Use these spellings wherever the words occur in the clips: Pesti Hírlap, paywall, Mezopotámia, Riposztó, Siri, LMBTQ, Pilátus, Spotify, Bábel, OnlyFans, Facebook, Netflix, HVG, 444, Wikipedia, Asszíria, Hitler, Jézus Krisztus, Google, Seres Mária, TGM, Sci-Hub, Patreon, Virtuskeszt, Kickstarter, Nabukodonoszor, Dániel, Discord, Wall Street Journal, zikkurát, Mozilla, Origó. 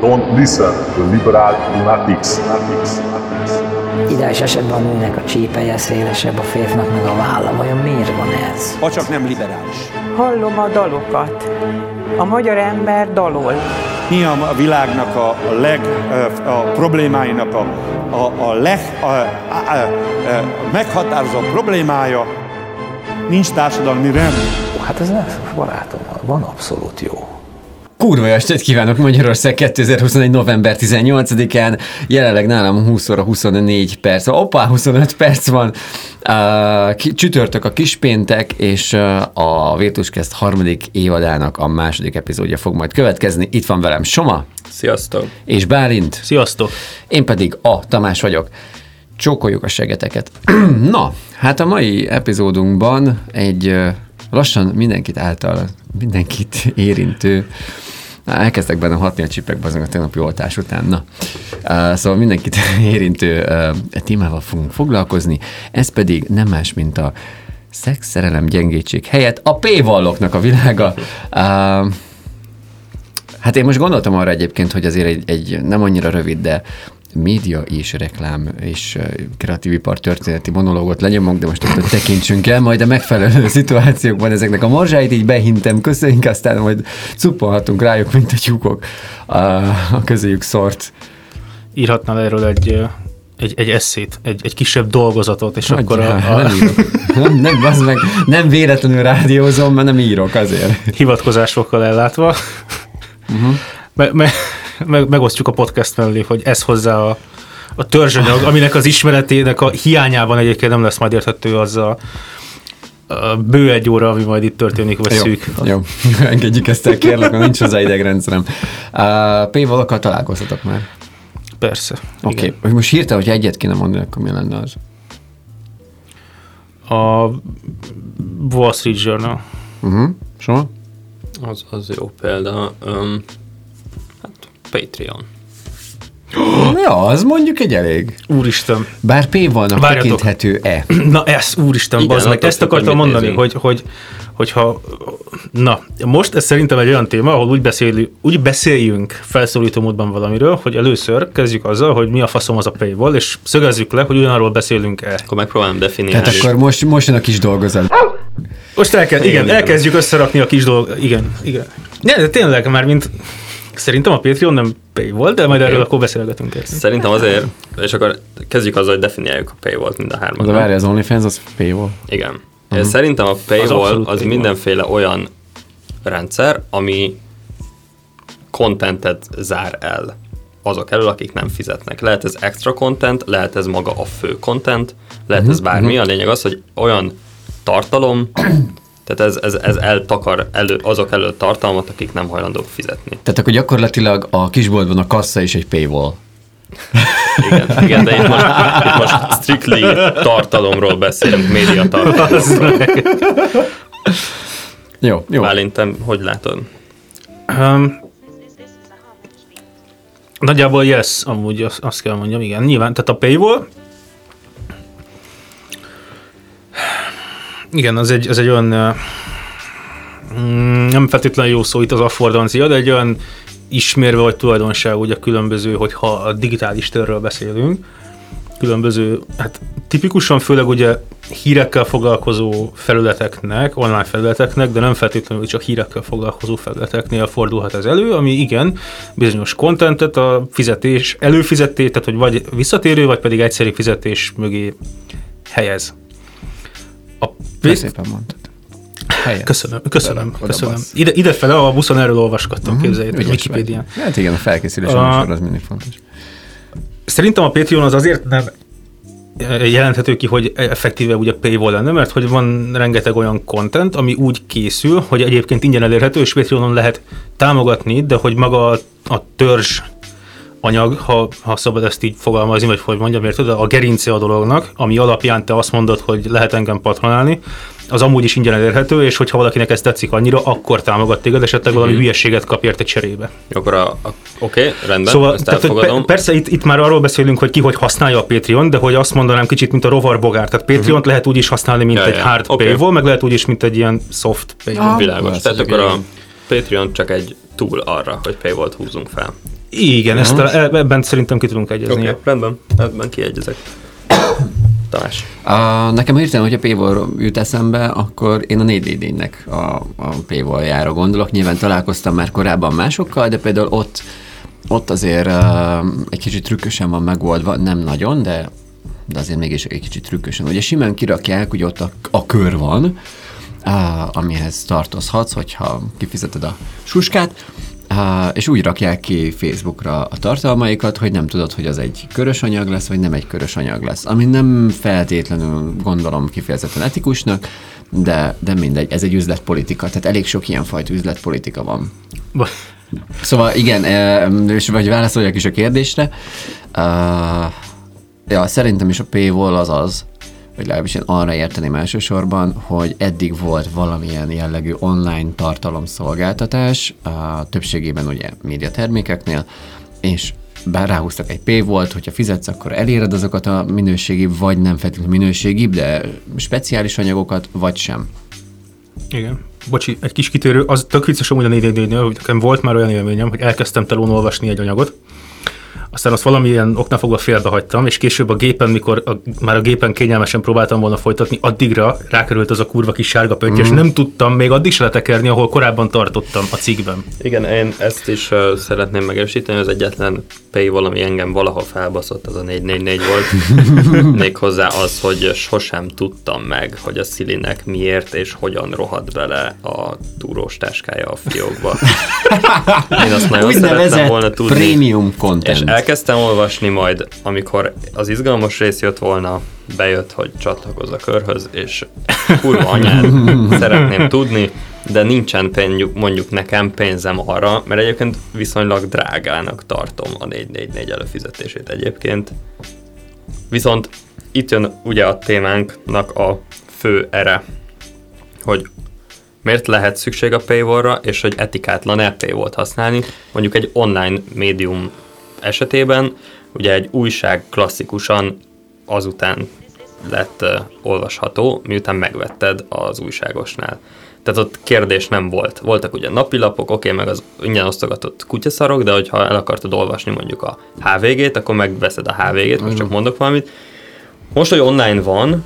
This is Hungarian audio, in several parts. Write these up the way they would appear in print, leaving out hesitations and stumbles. Don't listen to liberal lunatics. Ideális esetben a nőnek a csípeje szélesebb, a férfinak meg a válla. Vajon miért van ez? Ha csak nem liberális. Hallom a dalokat. A magyar ember dalol. Mi a világnak a problémáinak a meghatározó problémája? Nincs társadalmi rend. Hát ez lesz, barátom, van abszolút jó. Kurva jó estét kívánok, Magyarország 2021. november 18-án, jelenleg nálam 20:24, hoppá, 25 perc van, csütörtök a kispéntek, és a Virtuskeszt harmadik évadának a második epizódja fog majd következni. Itt van velem Soma. Sziasztok. És Bálint. Sziasztok. Én pedig a Tamás vagyok. Csókoljuk a segeteket. Na, hát a mai epizódunkban egy lassan mindenkit érintő, elkezdtek benne hatni a csipekbe azon a tegnapi oltás után. Na. Szóval mindenkit érintő témával fogunk foglalkozni, ez pedig nem más, mint a szex, szerelem, gyengétség helyett a p-valloknak a világa. Hát én most gondoltam arra egyébként, hogy azért egy nem annyira rövid, de média és reklám és kreatívipar történeti monológot lenyomok, de most ott tekintsünk el, majd a megfelelő szituációkban ezeknek a morzsáit így behintem, köszönjük, aztán majd cuppolhatunk rájuk, mint a tyúkok a közéjük szort. Írhatnál erről egy eszét, egy kisebb dolgozatot, és akkor nem véletlenül rádiózom, mert nem írok azért. Hivatkozásokkal ellátva. Uh-huh. Megosztjuk a podcast mellé, hogy ez hozzá a törzsanyag, aminek az ismeretének a hiányában egyébként nem lesz majd érthető az a bő egy óra, ami majd itt történik, vagy jó, szűk. Jó, engedjük ezt el, kérlek, mert nincs hozzá idegrendszerem. P-valokkal találkoztatok már? Persze. Oké, okay. Most hirtelen, hogyha egyet kéne mondani, akkor mi lenne az? A Wall Street Journal. Uh-huh. Soha? Az jó példa. Patreon. Ja, az mondjuk egy elég. Úristen. Bár P-valnak tekinthető-e? Na ez, úristen, igen, bazd meg, ezt akartam mondani, hogyha... Na, most ez szerintem egy olyan téma, ahol úgy beszéljünk felszólító módban valamiről, hogy először kezdjük azzal, hogy mi a faszom az a P-val, és szögezzük le, hogy ugyanarról beszélünk-e. Akkor megpróbálom definiálni. Tehát akkor most jön a kis dolgozat. Most elkezdjük összerakni a kis dolgozat. Igen. Ne, de tényleg már mint... Szerintem a Patreon nem paywall, de majd erről akkor beszélgetünk ezt. Szerintem azért, és akkor kezdjük azzal, hogy definiáljuk a paywallt mind a hármat. De várj, az OnlyFans az paywall? Igen. Uh-huh. Szerintem a paywall az mindenféle olyan rendszer, ami contentet zár el azok elől, akik nem fizetnek. Lehet ez extra content, lehet ez maga a fő content, lehet ez bármi. Uh-huh. A lényeg az, hogy olyan tartalom, tehát ez eltakar azok előtt tartalmat, akik nem hajlandók fizetni. Tehát akkor gyakorlatilag a kisboltban a kassa is egy paywall. Igen, de itt most strictly tartalomról beszélünk, média tartalomról. Jó. Bálintem, hogy látod? Nagyjából yes, amúgy azt kell mondjam, igen. Nyilván, tehát a paywall... Igen, az egy olyan, nem feltétlenül jó szó itt az affordancia, de egy olyan ismérve vagy tulajdonság ugye különböző, hogyha a digitális térről beszélünk, különböző, hát tipikusan főleg ugye hírekkel foglalkozó felületeknek, online felületeknek, de nem feltétlenül csak hírekkel foglalkozó felületeknél fordulhat ez elő, ami igen, bizonyos kontentet a fizetés, előfizetés, tehát hogy vagy visszatérő, vagy pedig egyszerű fizetés mögé helyez. Szépen mondtad. Helyett. Köszönöm. Idefele a buszon erről olvasgattam, képzeljétek, Wikipédián. Hát igen, a felkészülés műsor az mindig fontos. Szerintem a Patreon az azért nem jelenthető ki, hogy effektíve ugye paywall lenne, mert hogy van rengeteg olyan content, ami úgy készül, hogy egyébként ingyen elérhető, és Patreonon lehet támogatni, de hogy maga a törzs anyag, ha szabad ezt így fogalmazni, vagy hogy mondjam, érted, a gerince a dolognak, ami alapján te azt mondod, hogy lehet engem patronálni, az amúgy is ingyen elérhető, és hogyha valakinek ez tetszik annyira, akkor támogat téged, esetleg valami hülyeséget kap érte cserébe. Akkor oké, rendben, szóval, ezt elfogadom. Persze itt már arról beszélünk, hogy ki hogy használja a Patreon, de hogy azt mondanám kicsit, mint a rovarbogár. Tehát Patreon lehet úgy is használni, mint egy hard paywall, meg lehet úgy is, mint egy ilyen soft paywall. Világos. Tehát akkor a Patreon csak egy túl arra, hogy paywall-t húzzunk fel. Igen, ezt ebben szerintem ki tudunk egyezni. Okay, rendben, ebben kiegyezek. Tamás. Nekem hirtelen, hogyha paywall jut eszembe, akkor én a 4DD-nek a paywalljára gondolok. Nyilván találkoztam már korábban másokkal, de például ott azért egy kicsit trükkösen van megoldva, nem nagyon, de azért mégis egy kicsit trükkösen. Ugye simán kirakják, hogy ott a kör van, amihez tartozhatsz, hogyha kifizeted a suskát, és úgy rakják ki Facebookra a tartalmaikat, hogy nem tudod, hogy az egy körös anyag lesz, vagy nem egy körös anyag lesz. Ami nem feltétlenül gondolom kifejezetten etikusnak, de mindegy, ez egy üzletpolitika, tehát elég sok ilyenfajta üzletpolitika van. Szóval igen, és vagy válaszoljak is a kérdésre. Ja, szerintem is a paywall az, vagy legalábbis én arra érteném elsősorban, hogy eddig volt valamilyen jellegű online tartalomszolgáltatás, többségében ugye média termékeknél, és bár ráhúztak egy paywallt, hogyha fizetsz, akkor eléred azokat a minőségibb, vagy nem feltétlenül minőségibb, de speciális anyagokat, vagy sem. Igen. Bocsi, egy kis kitérő, az tök vicces amúgy a 4D-nél, hogy nekem volt már olyan élményem, hogy elkezdtem telón olvasni egy anyagot, aztán azt valamilyen oknál fogva félbehagytam, és később a gépen, mikor már a gépen kényelmesen próbáltam volna folytatni, addigra rákerült az a kurva kis sárga pötty, és nem tudtam még addig se letekerni, ahol korábban tartottam a cikkben. Igen, én ezt is szeretném megerősíteni, az egyetlen paywall, ami engem valaha felbaszott, az a 444 volt. Méghozzá az, hogy sosem tudtam meg, hogy a Szilinek miért és hogyan rohadt bele a túrós táskája a fiókba. Én azt nagyon szerettem volna tudni. Premium content. Elkezdtem olvasni, majd amikor az izgalmas rész jött volna, bejött, hogy csatlakozz a körhöz, és kurva anyád, szeretném tudni, de nincsen mondjuk nekem pénzem arra, mert egyébként viszonylag drágának tartom a 444 előfizetését egyébként. Viszont itt jön ugye a témánknak a fő ere, hogy miért lehet szükség a paywallra, és hogy etikátlan-e paywallt használni, mondjuk egy online médium esetében, ugye egy újság klasszikusan azután lett olvasható, miután megvetted az újságosnál. Tehát ott kérdés nem volt. Voltak ugye napilapok, oké, meg az ingyen osztogatott kutyaszarok, de hogyha el akartad olvasni mondjuk a HVG-t, akkor megveszed a HVG-t, most csak mondok valamit. Most, hogy online van,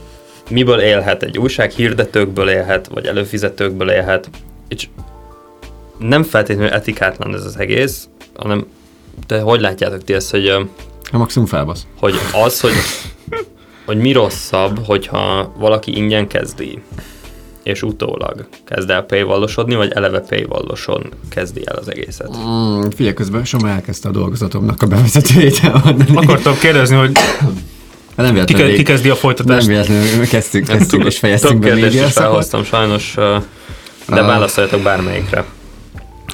miből élhet egy újság? Hirdetőkből élhet, vagy előfizetőkből élhet. És nem feltétlenül etikátlan ez az egész, hanem de hogy látjátok ti ezt, hogy... A maximum felbasz. Hogy az, hogy mi rosszabb, hogyha valaki ingyen kezdi, és utólag kezd el paywallosodni, vagy eleve paywalloson kezdi el az egészet? Figyelj, közben Soma elkezdte a dolgozatomnak a bevezetőjét. Akartam kérdezni, hogy nem ki kezdi a folytatást. Nem véletlenül, kezdtük és fejeztünk be média. Több kérdést is felhoztam sajnos, de válaszoljatok bármelyikre.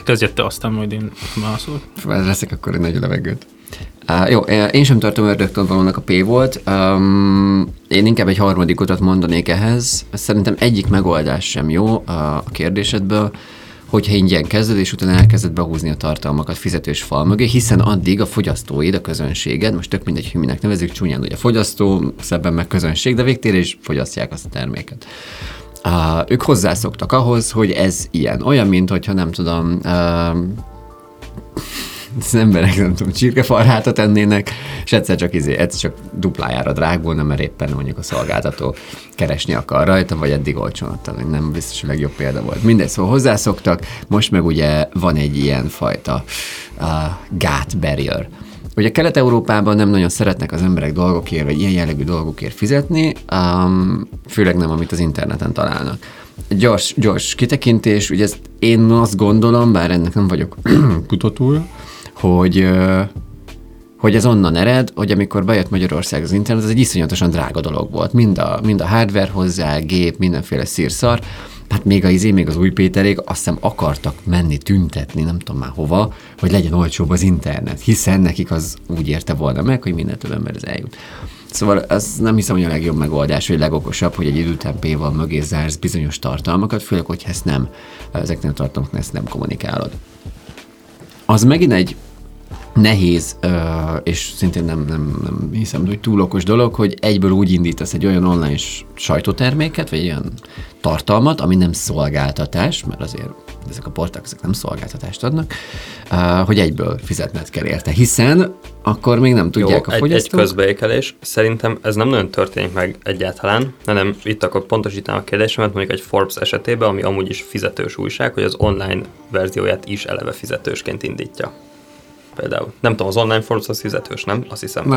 Kezdjed te, aztán majd én mászol. Leszek akkor egy nagy levegőt. Jó, én sem tartom ördögtől valónak a paywallt. Én inkább egy harmadik utat mondanék ehhez. Szerintem egyik megoldás sem jó a kérdésedből, hogyha ingyen kezded, és utána elkezded behúzni a tartalmakat fizetős fal mögé, hiszen addig a fogyasztóid, a közönséged, most tök mindegy, hogy minek nevezzük, csúnyán ugye fogyasztó, szebben meg közönség, de végtére is fogyasztják azt a terméket. Ők hozzászoktak ahhoz, hogy ez ilyen. Olyan, mint hogyha nem tudom, az emberek nem tudom, csirkefarhátat ennének, és egyszer csak duplájára drágulna, mert éppen mondjuk a szolgáltató keresni akar rajta, vagy eddig olcsón adta, nem biztos, hogy legjobb példa volt. Mindegy, szóval hozzászoktak, most meg ugye van egy ilyen fajta gát barrier. Ugye Kelet-Európában nem nagyon szeretnek az emberek dolgokért, vagy ilyen jellegű dolgokért fizetni, főleg nem, amit az interneten találnak. Gyors kitekintés, ugye ezt én azt gondolom, bár ennek nem vagyok kutatója, hogy ez onnan ered, hogy amikor bejött Magyarország az internet, ez egy iszonyatosan drága dolog volt. Mind a hardware hozzá, gép, mindenféle szírszar, hát még az új Péterék azt hiszem akartak menni tüntetni, nem tudom már hova, hogy legyen olcsóbb az internet, hiszen nekik az úgy érte volna meg, hogy minden több emberhez eljut. Szóval az nem hiszem, hogy a legjobb megoldás, vagy legokosabb, hogy egy idő után paywall mögé zársz bizonyos tartalmakat, főleg, hogyha ezt ezeknél a tartalmaknál ezt nem kommunikálod. Az megint egy nehéz, és szintén nem hiszem, hogy túl okos dolog, hogy egyből úgy indítasz egy olyan online sajtóterméket, vagy olyan tartalmat, ami nem szolgáltatás, mert azért ezek a portálok nem szolgáltatást adnak, hogy egyből fizetned kell érte, hiszen akkor még nem tudják a fogyasztók. Egy közbeékelés. Szerintem ez nem nagyon történik meg egyáltalán, hanem itt akkor pontosítanám a kérdésemet, mondjuk egy Forbes esetében, ami amúgy is fizetős újság, hogy az online verzióját is eleve fizetősként indítja. Például. Nem tudom, az online Forbes az fizetős, nem? Azt hiszem.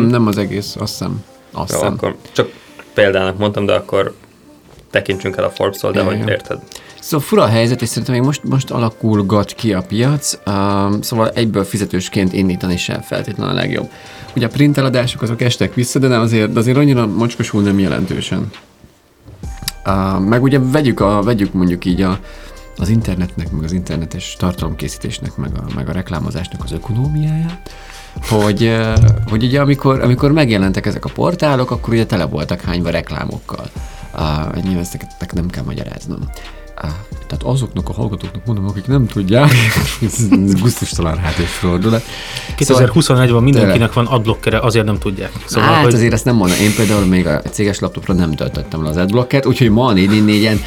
Nem az egész, azt hiszem. Jó, akkor csak példának mondtam, de akkor tekintsünk el a Forbes-tól, de hogy érted. Szóval fura a helyzet, és szerintem még most alakulgat ki a piac, szóval egyből fizetősként indítani sem feltétlenül a legjobb. Ugye a print eladások azok estek vissza, de nem azért annyira mocskosul nem jelentősen. Meg ugye vegyük mondjuk így az internetnek, meg az internetes tartalomkészítésnek, meg a reklámozásnak az ökonómiáját, hogy ugye amikor megjelentek ezek a portálok, akkor ugye tele voltak hányva reklámokkal. Nyilván ezteket nem kell magyaráznom. Tehát azoknak a hallgatóknak mondom, akik nem tudják, ez gusztustalan hátrafordul. 2021-ben mindenkinek van adblockere, azért nem tudják. Szóval, hát azért ezt nem mondom. Én például még a céges laptopra nem töltöttem le az adblocket, úgyhogy ma a 444-en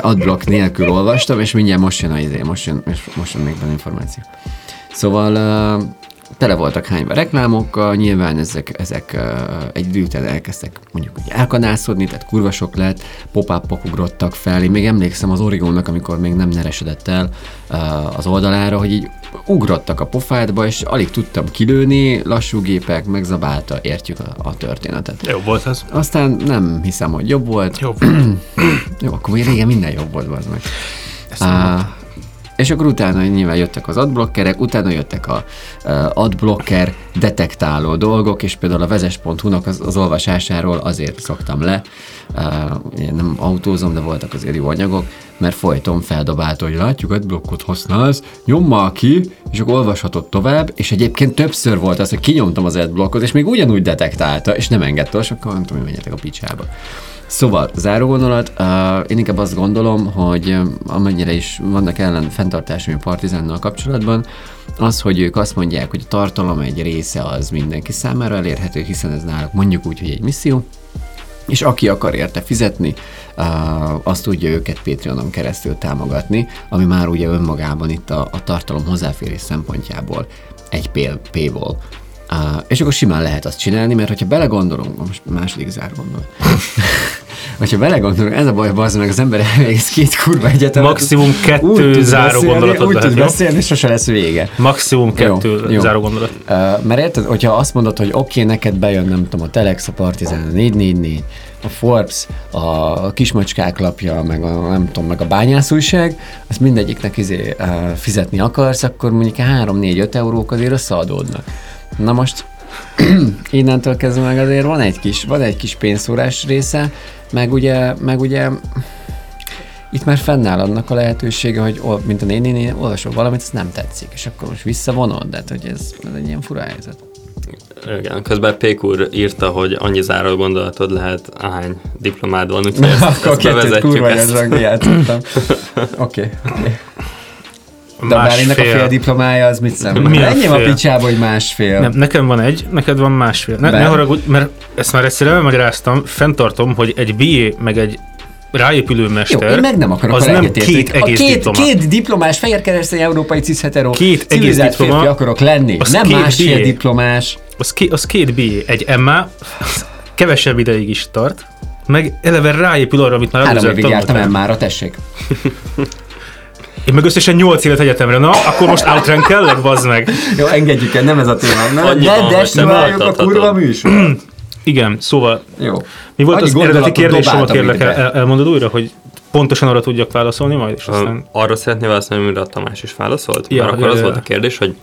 adblock nélkül olvastam, és mindjárt most jön a izé, most jön még benne információ. Szóval tele voltak hányva reklámokkal, nyilván ezek egy idő után elkezdtek mondjuk ugye elkanászodni, tehát kurva sok lett, pop-up-ok ugrottak fel. Én még emlékszem az Origónak, amikor még nem neresedett el az oldalára, hogy így ugrottak a pofádba, és alig tudtam kilőni, lassú gépek, megzabálta, értjük a történetet. Jobb volt ez. Aztán nem hiszem, hogy jobb volt. Jó, akkor még régen minden jobb volt, az meg. És akkor utána nyilván jöttek az adblockerek, utána jöttek a adblocker detektáló dolgok, és például a vezess.hu-nak az olvasásáról azért szoktam le, nem autózom, de voltak azért jó anyagok, mert folyton feldobált, hogy látjuk, adblockot használsz, nyommal ki, és akkor olvashatod tovább, és egyébként többször volt az, hogy kinyomtam az adblockot, és még ugyanúgy detektálta, és nem engedte, és akkor nem tudom, hogy menjetek a picsába. Szóval, záró gondolat, én inkább azt gondolom, hogy amennyire is vannak ellen fenntartásom a Partizánnal kapcsolatban, az, hogy ők azt mondják, hogy a tartalom egy része az mindenki számára elérhető, hiszen ez náluk mondjuk úgy, hogy egy misszió, és aki akar érte fizetni, azt tudja őket Patreonon keresztül támogatni, ami már ugye önmagában itt a tartalom hozzáférés szempontjából egy paywall. És akkor simán lehet azt csinálni, mert hogyha belegondolunk, most második zárgondol. Hogyha belegondolunk, ez a baj, bazdmeg, az ember elvégez két kurva egyetemet. Maximum kettő zárógondolatod lehet. Úgy tud beszélni, és sose lesz vége. Maximum kettő zárógondolat. Mert érted, hogyha azt mondod, hogy oké, neked bejön, nem tudom, a Telex, a Partizán, a 444, a Forbes, a kismacskák lapja, meg a, nem tudom, meg a bányászújság, azt mindegyiknek fizetni akarsz, akkor mondjuk 3-4-5 eurók azért összeadódnak. Na most innentől kezdve meg azért van egy kis pénzszórás része, meg ugye itt már fennáll annak a lehetősége, hogy mint a néni, olvasol valamit, ez nem tetszik, és akkor most visszavonod, de hogy ez egy ilyen fura helyzet. Igen, közben Pék úr írta, hogy annyi záró gondolatod lehet, ahány diplomád van, úgyhogy ezt bevezetjük ezt. Oké. De Bálinnek a fél diplomája az mit számít? Menjem a picsába, hogy másfél. Nem, nekem van egy, neked van másfél. Ne haragudj, mert ezt már egyszer elmagyaráztam, fenntartom, hogy egy BA meg egy ráépülő mester, jó, én meg nem akarok, az nem két egész diploma. Két diplomás fehérkeresztény európai cis-hetero civilizált férfi akarok lenni. Nem másfél diplomás. Az két BA. Egy MA kevesebb ideig is tart, meg eleve ráépül arra, amit már előzően tanultam. 3 évig jártam MA-ra, tessék. Én meg összesen 8 élet egyetemre, na, akkor most outrank-ellek, bazd meg. Jó, engedjük el, nem ez a téma. Ne destiváljuk a kurva műsor. Igen, szóval jó. Mi volt az eredeti kérdésomat, kérlek, elmondod újra, hogy pontosan arra tudjak válaszolni majd? És aztán... Arra szeretné válaszolni, amire a Tamás is válaszolt? Ja, mert akkor az volt a kérdés, hogy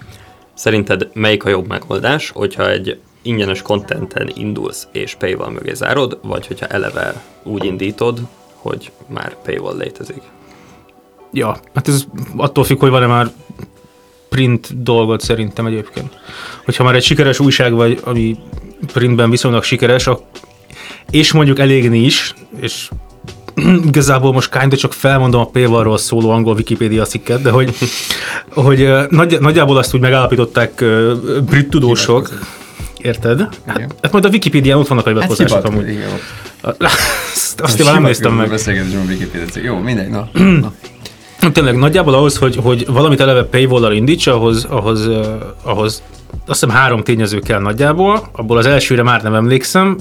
szerinted melyik a jobb megoldás, hogyha egy ingyenes contenten indulsz és paywall mögé zárod, vagy hogyha eleve úgy indítod, hogy már paywall létezik? Ja, hát ez attól függ, hogy van-e már print dolgot szerintem egyébként. Hogyha már egy sikeres újság vagy, ami printben viszonylag sikeres, és mondjuk elég nincs, és igazából most kind, de csak felmondom a P-valról szóló angol Wikipedia cikket, de hogy nagyjából azt úgy megállapították brit tudósok, érted? Hát majd a Wikipédián ott vannak a hivatkozások amúgy. Igen. Azt én már nem néztem meg. Beszélgetésben a Wikipedia cikk. Jó, mindegy, na. Tényleg nagyjából ahhoz, hogy valamit eleve paywall-al indíts, ahhoz azt hiszem 3 tényező kell nagyjából, abból az elsőre már nem emlékszem,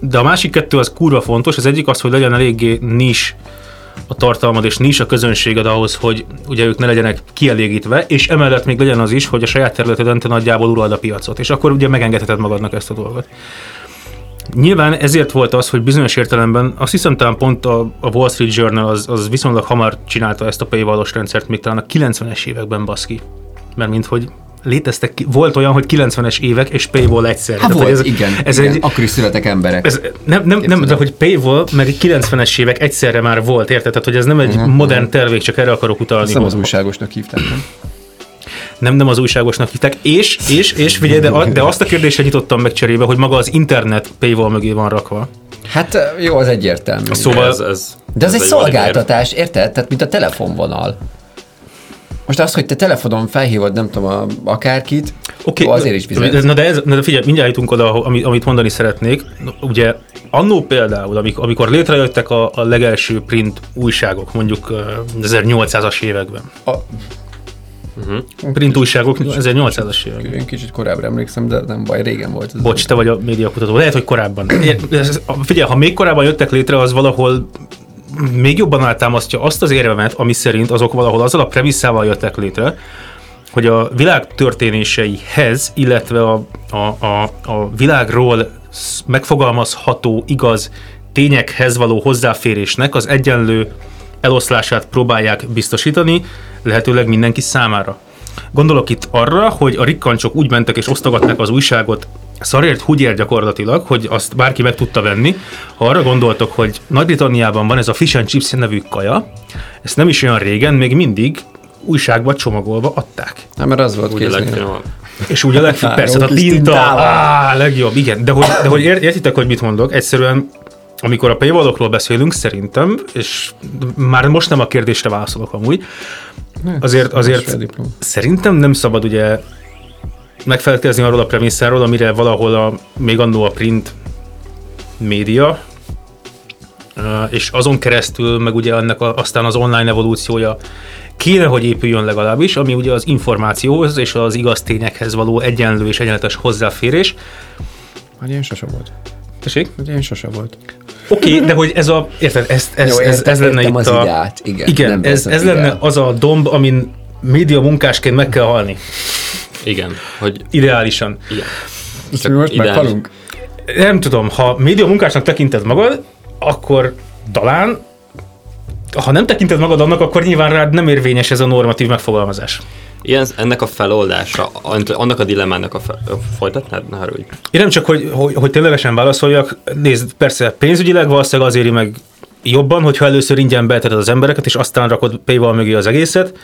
de a másik 2 az kurva fontos, az egyik az, hogy legyen eléggé nis a tartalmad és nis a közönséged ahhoz, hogy ugye ők ne legyenek kielégítve, és emellett még legyen az is, hogy a saját területeden te nagyjából urald a piacot, és akkor ugye megengedheted magadnak ezt a dolgot. Nyilván ezért volt az, hogy bizonyos értelemben, azt hiszem talán pont a Wall Street Journal az viszonylag hamar csinálta ezt a paywall-os rendszert, még talán a 90-es években baszki, mert minthogy léteztek, volt olyan, hogy 90-es évek és paywall egyszerre. Hát volt, igen. Akkor is születek emberek. Ez nem, de hogy paywall, meg 90-es évek egyszerre már volt, érted? Tehát, hogy ez nem egy modern tervék, csak erre akarok utalni. Ezt nem az újságosnak hívták, nem? Nem az újságosnak hívták, és figyelj, de azt a kérdésre nyitottam meg cserébe, hogy maga az internet paywall mögé van rakva. Hát jó, az egyértelmű. Szóval de ez egy szolgáltatás, érted? Tehát, mint a telefonvonal. Most az, hogy te telefonon felhívod, nem tudom, akárkit, okay, azért is bizony. Na de figyelj, mindjárt jutunk oda, amit mondani szeretnék. Ugye annó például, amikor létrejöttek a legelső print újságok, mondjuk 1800-as években. Print újságok 1800-as években. Én kicsit korábban emlékszem, de nem baj, régen volt. Ez bocs, te vagy a médiakutató. Lehet, hogy korábban. Figyelj, ha még korábban jöttek létre, az valahol még jobban alátámasztja azt az érvemet, ami szerint azok valahol azzal a premisszával jöttek létre, hogy a világ történéseihez, illetve a világról megfogalmazható igaz tényekhez való hozzáférésnek az egyenlő eloszlását próbálják biztosítani, lehetőleg mindenki számára. Gondolok itt arra, hogy a rikkancsok úgy mentek és osztogatták az újságot szarért húgyért gyakorlatilag, hogy azt bárki meg tudta venni. Ha arra gondoltok, hogy Nagy-Britanniában van ez a fish and chips nevű kaja, ezt nem is olyan régen, még mindig újságba csomagolva adták. Nem, mert az volt kéznél. És úgy a legfőbb, persze, a tinta, legjobb, igen. De hogy értitek, hogy mit mondok? Egyszerűen, amikor a paywallokról beszélünk, szerintem, és már most nem a kérdésre válaszolok amúgy, azért szerintem nem szabad ugye megfelelkezni arról a premisszáról, amire valahol még annó a print média, és azon keresztül meg ugye ennek aztán az online evolúciója kéne, hogy épüljön legalábbis, ami ugye az információhoz és az igaz tényekhez való egyenlő és egyenletes hozzáférés. Hogy ilyen sose volt. Tessék? Hogy ilyen sose volt. Oké, de hogy ez a... Érted, ez lenne itt az ideát. Igen, ez lenne az a domb, amin média munkásként meg kell halni. Igen, hogy ideálisan. Igen. Most meghalunk? Nem tudom, ha média munkásnak tekinted magad, akkor talán, ha nem tekinted magad annak, akkor nyilván rád nem érvényes ez a normatív megfogalmazás. Igen, ennek a feloldása, annak a dilemmának folytatnád? Na, úgy. Én nem csak, hogy ténylegesen válaszoljak, nézd, persze pénzügyileg valószínűleg azért meg jobban, hogyha először ingyen beetered az embereket, és aztán rakod paywall mögé az egészet.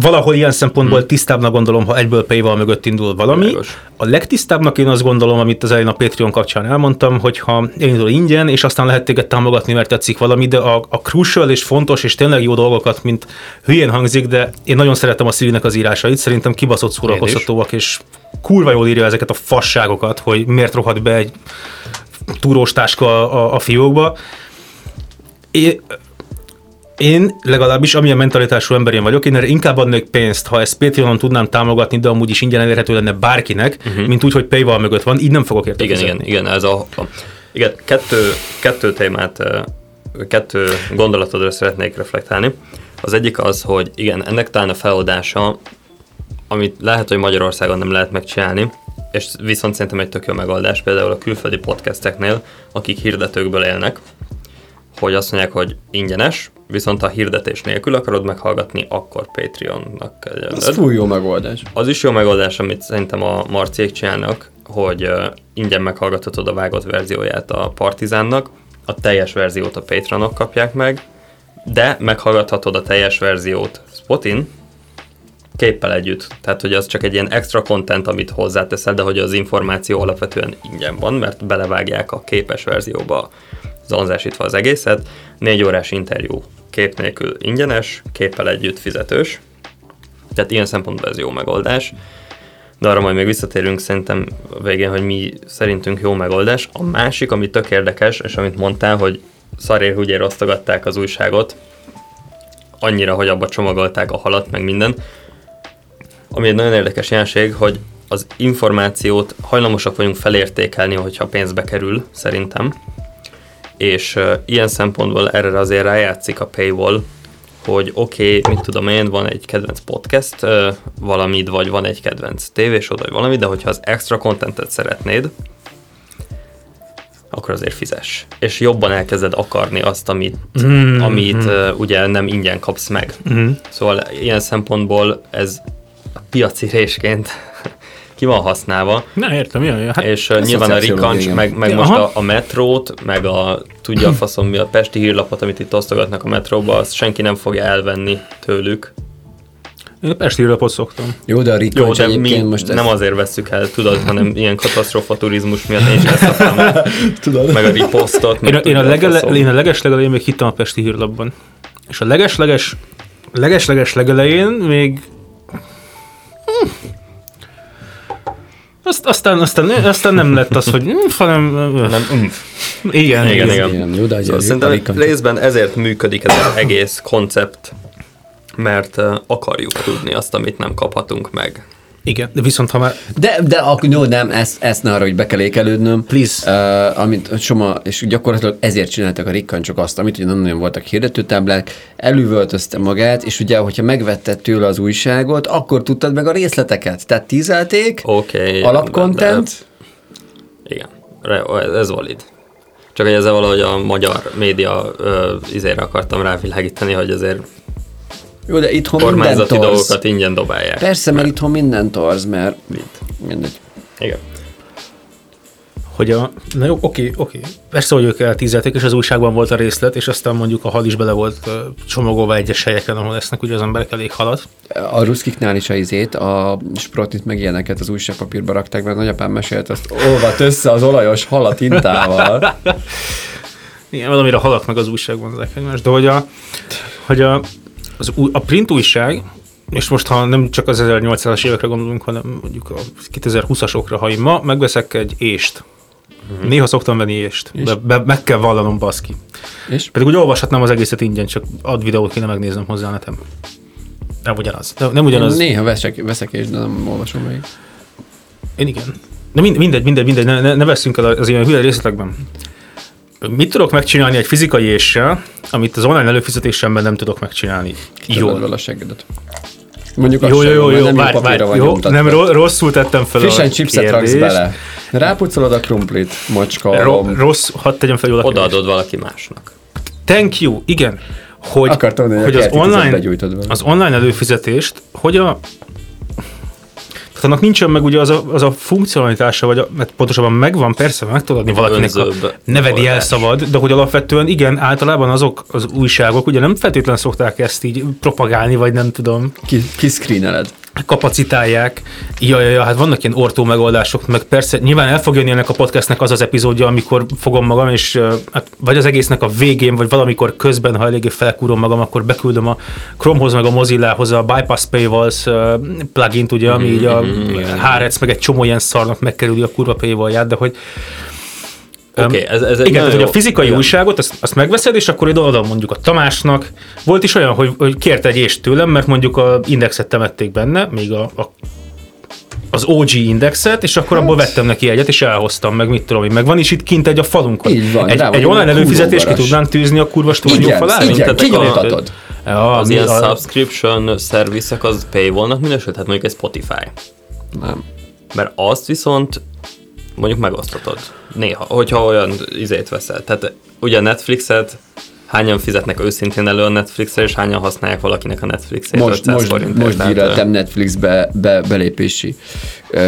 Valahol ilyen szempontból tisztábbnak gondolom, ha egyből paywall mögött indul valami. Lágos. A legtisztábbnak én azt gondolom, amit az elején a Patreon kapcsán elmondtam, hogyha elindul ingyen, és aztán lehet téged támogatni, mert tetszik valami, de a crucial és fontos és tényleg jó dolgokat, mint hülyén hangzik, de én nagyon szeretem a Szilinek az írásait, szerintem kibaszott szórakoztatóak, és kurva jól írja ezeket a fasságokat, hogy miért rohadt be egy túrós táska a fiókba. Én legalábbis, amilyen mentalitású emberén vagyok, én erre inkább adnék pénzt, ha ezt Patreonon tudnám támogatni, de amúgy is ingyen elérhető lenne bárkinek, mint úgy, hogy paywall mögött van, így nem fogok érte fizetni. Igen, ez igen, kettő témát, 2 gondolatodra szeretnék reflektálni. Az egyik az, hogy igen, ennek talán a feloldása, amit lehet, hogy Magyarországon nem lehet megcsinálni, és viszont szerintem egy tök jó megoldás, például a külföldi podcasteknél, akik hirdetőkből élnek, hogy azt mondják, hogy ingyenes, viszont a hirdetés nélkül akarod meghallgatni, akkor Patreonnak kell jönnöd. Ez túl jó megoldás. Az is jó megoldás, amit szerintem a Marciék csinálnak, hogy ingyen meghallgathatod a vágott verzióját a Partizánnak, a teljes verziót a Patreonok kapják meg, de meghallgathatod a teljes verziót Spotin képpel együtt. Tehát, hogy az csak egy ilyen extra content, amit hozzáteszel, de hogy az információ alapvetően ingyen van, mert belevágják a képes verzióba zonzásítva az egészet, 4 órás interjú kép nélkül ingyenes, képpel együtt fizetős, tehát ilyen szempontból ez jó megoldás, de arra majd még visszatérünk szerintem végén, hogy mi szerintünk jó megoldás. A másik, ami tök érdekes, és amit mondtál, hogy szarért húgyért osztogatták az újságot, annyira, hogy abba csomagolták a halat, meg minden, ami egy nagyon érdekes jelenség, hogy az információt hajlamosak vagyunk felértékelni, hogyha pénzbe kerül, szerintem. És ilyen szempontból erre azért rájátszik a paywall, hogy oké, mit tudom én, van egy kedvenc podcast, valamid, vagy van egy kedvenc tévésod, vagy valami, de hogyha az extra contentet szeretnéd, akkor azért fizes. És jobban elkezded akarni azt, amit ugye nem ingyen kapsz meg. Mm. Szóval ilyen szempontból ez a piaci résként ki van használva. Na, értem, jaj. Hát, és nyilván a rikancs, meg most a metrót, meg a tudja a faszom mi a Pesti Hírlapot, amit itt osztogatnak a metróba, azt senki nem fogja elvenni tőlük. Én a Pesti Hírlapot szoktam. Jó, de a rikancs egyébként most nem ezt... azért vesszük el, tudod, hanem ilyen katasztrofa turizmus miatt én is elszoktam. Meg a riposztot. Én a leges-legelején még hittem a Pesti Hírlapban. És a leges-legelején még Aztán nem lett az, hogy Igen. Jó, de szóval szerintem részben ezért működik ez az egész koncept, mert akarjuk tudni azt, amit nem kaphatunk meg. Igen, de viszont ha már... ezt ne arra, hogy be kell ékelődnöm. Please. Amit Soma, és gyakorlatilag ezért csináltak a rikkancsok azt, amit ugye nem nagyon voltak hirdetőtáblák, elüvöltözte magát, és ugye, hogyha megvetted tőle az újságot, akkor tudtad meg a részleteket. Tehát tízelték, alapkontent. Igen, ez valid. Csak hogy ezzel valahogy a magyar média izére akartam rávilágítani, hogy azért... Jó, de itthon mindent torz. Dolgokat ingyen dobálják. Persze, mert itthon mindent torz, mert mindegy. Igen. Hogy na jó, oké. Persze, hogy ők eltízelték, és az újságban volt a részlet, és aztán mondjuk a hal is bele volt csomagolva egyes helyeken, ahol esznek ugye az emberek elég halat. A ruszkiknál is a sprotit meg ilyeneket az újságpapírba rakták, mert nagyapám mesélt, azt olvat össze az olajos halat tintával. Igen, valamire halak meg az újságban, de hogy a print újság, és most ha nem csak az 1800-as évekre gondolunk, hanem mondjuk a 2020-asokra, ha én ma megveszek egy ést. Mm-hmm. Néha szoktam venni ést. Meg kell vallanom, baszki. És? Pedig úgy olvashatnám az egészet ingyen, csak ad videót kéne megnéznem hozzá a netem. Nem ugyanaz. Én néha veszek ést, de nem olvasom még. Én igen. De mindegy, ne veszünk el az ilyen hülye részletekben. Mit tudok megcsinálni egy fizikai éssel, amit az online előfizetésemben nem tudok megcsinálni? Jól. Mondjuk jó, nem rosszul tettem fel a kérdést. Frissen chipset raksz bele. Rápucolod a krumplit, macska. Rossz, hadd tegyem fel jól a kérdést. Odaadod valaki másnak. Thank you, igen. Hogy az online előfizetést, hogy tehát annak nincsen meg ugye az a funkcionalitása, vagy mert pontosabban megvan, persze meg tudod adni valakinek, ne vedd el szabad, de hogy alapvetően igen, általában azok az újságok ugye nem feltétlen szokták ezt így propagálni, vagy nem tudom. Kiszkríneled. Kapacitálják. Ja, hát vannak ilyen ortó megoldások, meg persze nyilván el fog jönni ennek a podcastnek az epizódja, amikor fogom magam, és hát, vagy az egésznek a végén, vagy valamikor közben, ha eléggé felkúrom magam, akkor beküldöm a Chromehoz, meg a Mozillához a Bypass Paywalls plugint, ugye, ami így a Hárec, meg egy csomó ilyen szarnak megkerüli a kurva paywallját, de hogy hogy a fizikai újságot, azt megveszed, és akkor oda mondjuk a Tamásnak. Volt is olyan, hogy kért egy ést tőlem, mert mondjuk a Indexet temették benne, még az OG Indexet, és akkor abból vettem neki egyet, és elhoztam, meg mit tudom, hogy megvan, és itt kint egy a falunkon. Van, egy online előfizetés ki tudnánk tűzni a kurva stúdió falára? Igen, kinyomtatod. Az ilyen subscription szerviszek, az paywallnak minősül, tehát mondjuk egy Spotify. Nem. Mert azt viszont mondjuk megosztatod néha, hogyha olyan izét veszel. Tehát ugye a Netflixet hányan fizetnek őszintén elő a Netflixre, és hányan használják valakinek a Netflixet. Most írtam Netflixbe belépési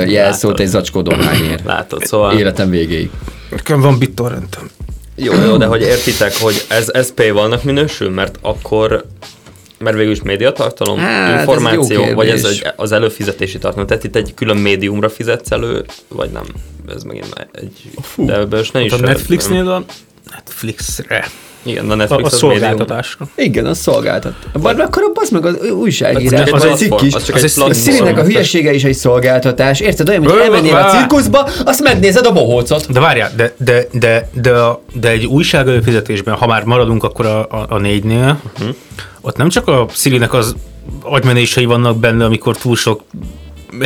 jelszót egy zacskó dohányért. Látod, szóval... Életem végéig. Nekem van BitTorrent. Jó, de hogy értitek, hogy ez paywallnak minősül, mert akkor... Mert végül is médiatartalom, információ, ez vagy ez az előfizetési tartalom. Tehát itt egy külön médiumra fizetsz elő, vagy nem. Ez megint egy... Fú, de a Netflixnél Netflixre. Igen, a Netflix a szolgáltatásra. Igen, a szolgáltat. Bár akkor az meg az újságírás, az egy cikk is. A Siri-nek a hülyesége is egy szolgáltatás. Érted, olyan, hogy elmennél a cirkuszba, azt megnézed a bohócot. De várjál, de egy újság előfizetésben, ha már maradunk akkor a 4-nél, ott nem csak a Siri-nek az agymenései vannak benne, amikor túl sok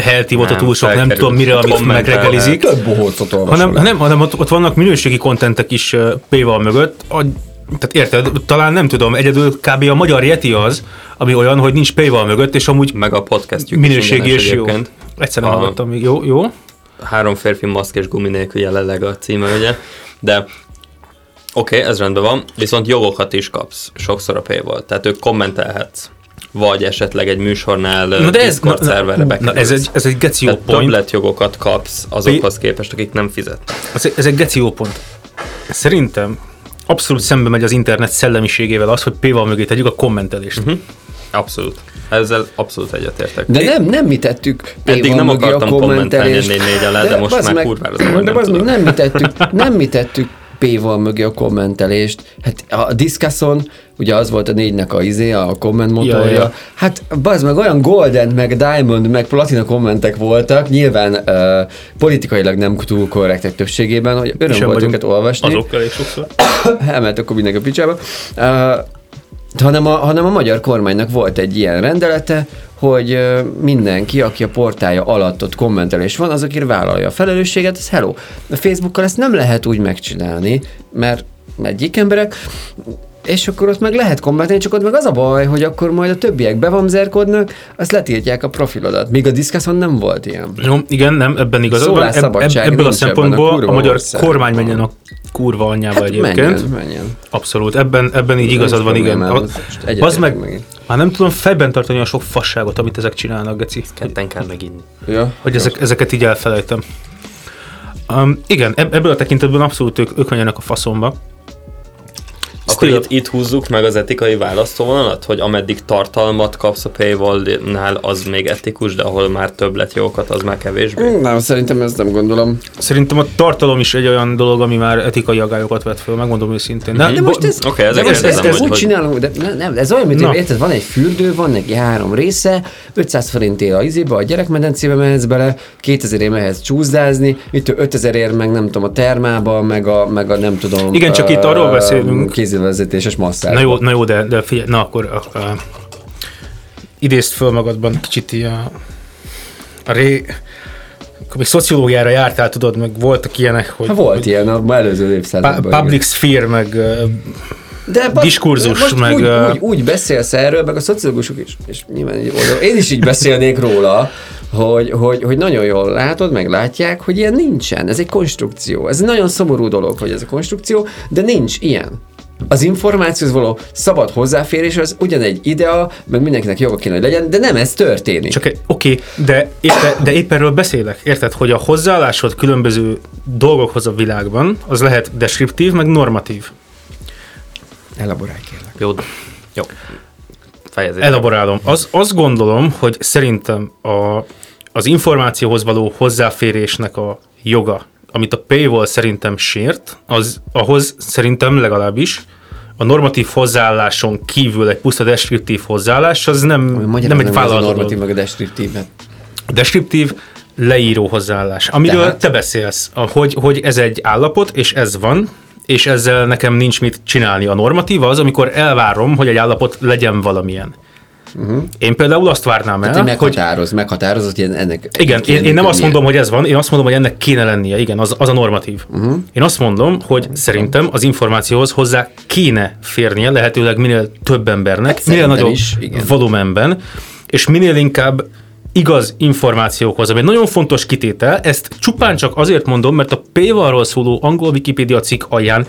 heltivóta túl sok, nem tudom mire, amit megregelizik. Több bohócot olvasom. Hanem ott vannak minőségi kontentek is P-val mögött. Tehát érted, talán nem tudom, egyedül kb. A magyar Yeti az, ami olyan, hogy nincs P-val mögött, és amúgy meg a podcastjük minőségi is jó. Egyszerűen hallottam még, jó? Három férfi maszk és gumi nélkül jelenleg a címe, ugye? De oké, ez rendben van, viszont jogokat is kapsz sokszor a P-val, tehát ők kommentelhetsz. Vagy esetleg egy műsornál Discord szerverre bekerülsz. Ez egy geció pont. Tehát többletjogokat kapsz azokhoz képest, akik nem fizetnek. Ez egy geció pont. Szerintem abszolút szembe megy az internet szellemiségével az, hogy P-val mögé tegyük a kommentelést. Uh-huh. Abszolút. Ezzel abszolút egyetértek. De nem mi tettük P-val nem mögé a kommentelést. Eddig nem akartam kommentelni 4-4 alá, de most már kurvára zavar. De az meg nem mi tettük P-val mögé a kommentelést. Hát a Discusson, ugye az volt a 4-nek a a komment motorja. Ja. Hát bazd meg, olyan golden, meg diamond, meg platina kommentek voltak, nyilván politikailag nem túl korrektek többségében, hogy öröm volt őket olvasni. Azokkal is sokszor. Elmelt akkor mindenki a picsába. Hanem a magyar kormánynak volt egy ilyen rendelete, hogy mindenki, aki a portálja alatt ott kommentelés van, azokért vállalja a felelősséget, ez hello. A Facebookkal ezt nem lehet úgy megcsinálni, mert egyik emberek, és akkor ott meg lehet kommentelni, csak ott meg az a baj, hogy akkor majd a többiek bevamzerkodnak, azt letiltják a profilodat. Míg a Discusson nem volt ilyen. Jó, igen, nem, ebben igazad. Ebből a szempontból a magyar kormány menjen a kurva anyjába egyébként. Menjen. Abszolút, ebben így igazad van, igen. Az meg, már nem tudom fejben tartani a sok fasságot, amit ezek csinálnak, geci. Ketten kell meginni. Ja, hogy ezeket így elfelejtem. Igen, ebből a tekintetben abszolút ők menjenek a faszomba. Akkor itt húzzuk meg az etikai választóvonalat, hogy ameddig tartalmat kapsz a paywall-nál, az még etikus, de ahol már többletjogokat, az már kevésbé. Nem, szerintem ezt nem gondolom. Szerintem a tartalom is egy olyan dolog, ami már etikai agályokat vet föl, megmondom őszintén. De most ez úgy csinálunk, de nem, ez olyan, mint érted, van egy fürdő, van neki 3 része, 500 forintért a izébe, a gyerekmedencébe mehetsz bele, 2000-ért mehetsz csúszdázni, itt 5000-ért meg nem tudom, a termába, meg a nem tudom. Igen, csak itt arról beszélünk. Vezetéses masszár. Na jó, de figyelj, na akkor idézd föl magadban kicsit akkor még szociológiára jártál, tudod, meg voltak ilyenek, hogy... Volt ilyen, a előző évszázadban. Public sphere, meg diskurzus, meg... Úgy beszélsz erről, meg a szociológusok is, és nyilván így oldalom. Én is így beszélnék róla, hogy nagyon jól látod, meg látják, hogy ilyen nincsen. Ez egy konstrukció. Ez egy nagyon szomorú dolog, hogy ez a konstrukció, de nincs ilyen. Az információhoz való szabad hozzáférés az ugyanegy idea, meg mindenkinek joga kéne, hogy legyen, de nem ez történik. Csak oké, de épp erről beszélek, érted, hogy a hozzáállásod különböző dolgokhoz a világban, az lehet deskriptív, meg normatív. Elaborálj, kérlek. Jó. Fejezés. Elaborálom. Azt gondolom, hogy szerintem az információhoz való hozzáférésnek a joga, amit a paywall szerintem sért, ahhoz szerintem legalábbis a normatív hozzáálláson kívül egy puszta deskriptív hozzáállás, az nem egy vállalat. A normatív meg a deskriptívet. Deskriptív leíró hozzáállás, amiről te beszélsz, hogy ez egy állapot, és ez van, és ezzel nekem nincs mit csinálni. A normatíva az, amikor elvárom, hogy egy állapot legyen valamilyen. Uh-huh. Én például azt várnám el, hogy... meghatároz, hogy ennek... Igen, én nem azt mondom, hogy ez van, én azt mondom, hogy ennek kéne lennie, igen, az a normatív. Uh-huh. Én azt mondom, hogy szerintem az információhoz hozzá kéne férnie, lehetőleg minél több embernek, minél nagyobb volumenben, és minél inkább igaz információkhoz, ami egy nagyon fontos kitétel, ezt csupán csak azért mondom, mert a P-val szóló angol Wikipedia cikk alján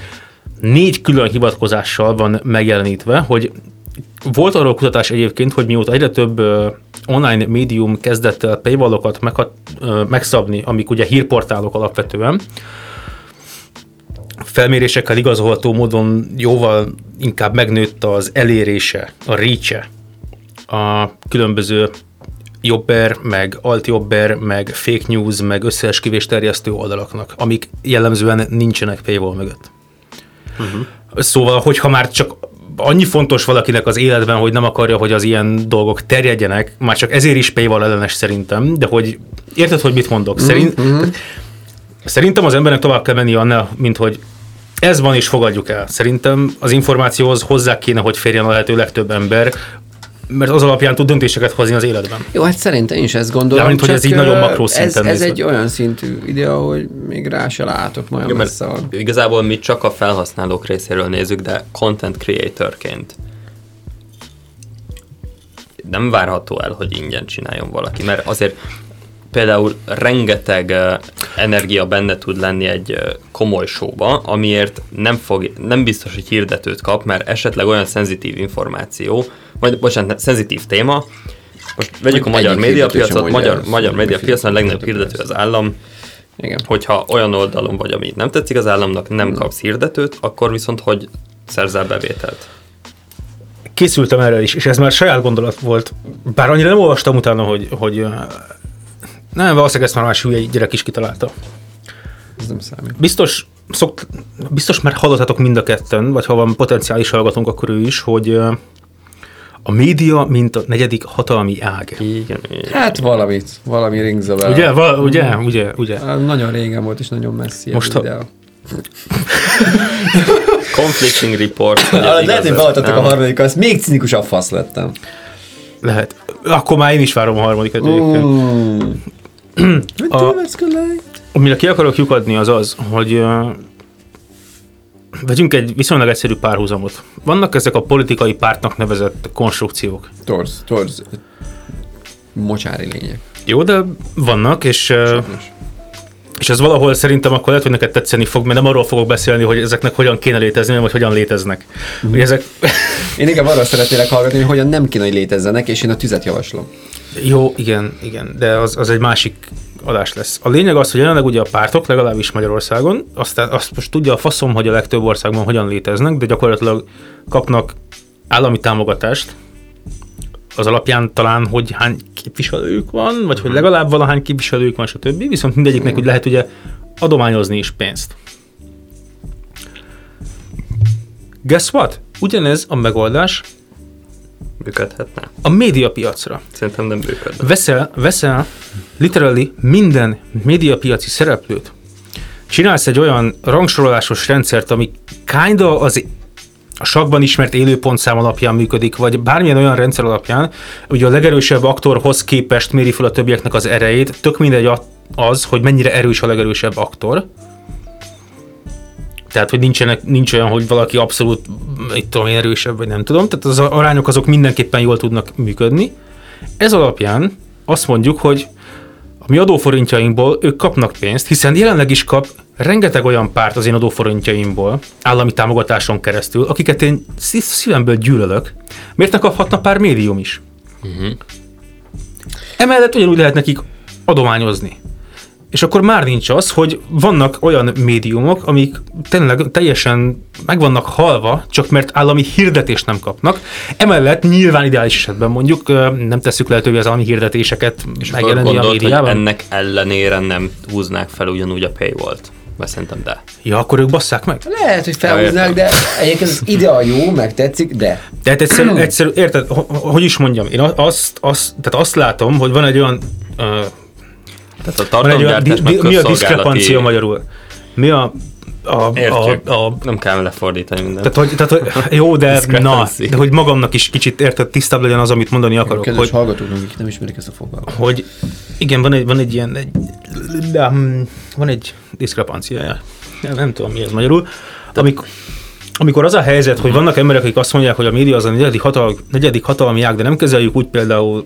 4 külön hivatkozással van megjelenítve, hogy volt arról kutatás egyébként, hogy mióta egyre több online médium kezdett el paywallokat megszabni, amik ugye hírportálok alapvetően, felmérésekkel igazolható módon jóval inkább megnőtt az elérése, a reach-e a különböző jobber, meg alt-jobber, meg fake news, meg összeesküvés terjesztő oldalaknak, amik jellemzően nincsenek paywall mögött. Szóval, hogyha már csak annyi fontos valakinek az életben, hogy nem akarja, hogy az ilyen dolgok terjedjenek, már csak ezért is payval ellenes szerintem, de hogy érted, hogy mit mondok? Szerintem az embernek tovább kell menni annál, mint hogy ez van és fogadjuk el. Szerintem az információhoz hozzá kéne, hogy férjen a lehető legtöbb ember, mert az alapján tud döntéseket hozni az életben. Jó, hát szerintem is ezt gondolom. Lámint, hogy ez így nagyon makró szinten ez egy olyan szintű idea, hogy még rá se látok nagyon messze. Igazából mi csak a felhasználók részéről nézzük, de content creatorként nem várható el, hogy ingyen csináljon valaki, mert azért például rengeteg energia benne tud lenni egy komoly showba, amiért nem biztos, hogy hirdetőt kap, mert esetleg olyan szenzitív információ, vagy bocsánat, szenzitív téma. Most vegyük a magyar médiapiacot, magyar médiapiacon a legnagyobb hirdető az állam. Igen. Hogyha olyan oldalon vagy, ami nem tetszik az államnak, nem kapsz hirdetőt, akkor viszont hogy szerzel bevételt? Készültem erre is, és ez már saját gondolat volt. Bár annyira nem olvastam utána, hogy nem, valószínűleg ezt már más hülye gyerek is kitalálta. Ez nem számít. Biztos már hallottatok mind a ketten, vagy ha van potenciális hallgatónk, akkor ő is, hogy a média, mint a negyedik hatalmi ág. Igen. Hát valami rings a bell. Ugye? Nagyon régen volt, és nagyon messzi most a videó. Conflicting report. Lehet, hogy beadtatok a harmadik, azt még cinikusabb fasz lettem. Lehet. Akkor már én is várom a harmadikat. Amire ki akarok lyukadni az az, hogy vegyünk egy viszonylag egyszerű párhuzamot. Vannak ezek a politikai pártnak nevezett konstrukciók. Torz. Mocsári lények. Jó, de vannak, és ez valahol szerintem akkor lehet, hogy neked tetszeni fog, mert nem arról fogok beszélni, hogy ezeknek hogyan kéne létezni, vagy hogyan léteznek. Ugye ezek... Én inkább arra szeretnélek hallgatni, hogy hogyan nem kéne, hogy létezzenek, és én a tüzet javaslom. Jó, igen, de az egy másik adás lesz. A lényeg az, hogy jelenleg ugye a pártok, legalábbis Magyarországon, aztán azt most tudja a faszom, hogy a legtöbb országban hogyan léteznek, de gyakorlatilag kapnak állami támogatást, az alapján talán, hogy hány képviselők van, vagy hogy legalább valahány képviselők van, stb. Viszont mindegyiknek úgy lehet ugye adományozni is pénzt. Guess what? Ugyanez a megoldás működhetne a médiapiacra. Szerintem nem működhetne. Veszel literally minden médiapiaci szereplőt. Csinálsz egy olyan rangsorolásos rendszert, ami kinda az a sakban ismert élőpontszám alapján működik, vagy bármilyen olyan rendszer alapján, hogy a legerősebb aktorhoz képest méri fel a többieknek az erejét, tök mindegy az, hogy mennyire erős a legerősebb aktor. Tehát, hogy nincs olyan, hogy valaki abszolút, itt tudom én, erősebb, vagy nem tudom. Tehát az arányok azok mindenképpen jól tudnak működni. Ez alapján azt mondjuk, hogy a mi adóforintjainkból ők kapnak pénzt, hiszen jelenleg is kap rengeteg olyan párt az én adóforintjaimból, állami támogatáson keresztül, akiket én szívemből gyűlölök. Miért ne kaphatna pár médium is? Emellett ugyanúgy lehet nekik adományozni. És akkor már nincs az, hogy vannak olyan médiumok, amik tényleg teljesen meg vannak halva, csak mert állami hirdetést nem kapnak. Emellett nyilván ideális esetben mondjuk nem tesszük lehetővé az állami hirdetéseket megjelenni a médiában. Hogy ennek ellenére nem húznák fel ugyanúgy a paywall-t. Mert szerintem de. Ja, akkor ők basszák meg? Lehet, hogy felhúznák, de egyébként az idea jó, meg tetszik, de. Tehát egyszerű, érted, hogy is mondjam, én azt látom, hogy van egy olyan... Tehát a tartalomgyártás meg közszolgálati... Mi a diszkrepancia magyarul? Mi a nem kell lefordítani mindent. Tehát, jó, de na, de hogy magamnak is kicsit érted, tisztább legyen az, amit mondani akarok. Kedves hogy hallgatóknak, akik nem ismerik ezt a fogalmat. Hogy igen, van egy ilyen... van egy diszkrepancia. Nem tudom, mi ez magyarul. Amikor az a helyzet, hogy vannak emberek, akik azt mondják, hogy a média az a negyedik hatalmi ág, de nem kezeljük úgy például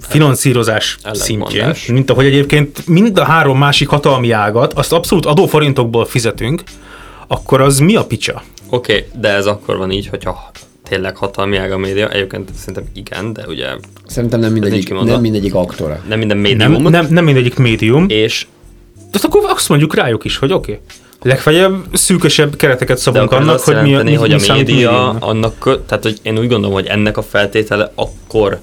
finanszírozás szintjén, mint ahogy egyébként mind a három másik hatalmi ágat, azt abszolút adóforintokból fizetünk, akkor az mi a picsa? Oké, de ez akkor van így, hogyha tényleg hatalmi ág a média, egyébként szerintem igen, de ugye... Szerintem nem mindegyik aktora. Nem minden médium. Nem mindegyik médium. És? De akkor azt mondjuk rájuk is, hogy oké. Legfeljebb szűkösebb kereteket szabunk annak, hogy mi a média, annak, tehát hogy én úgy gondolom, hogy ennek a feltétele akkor...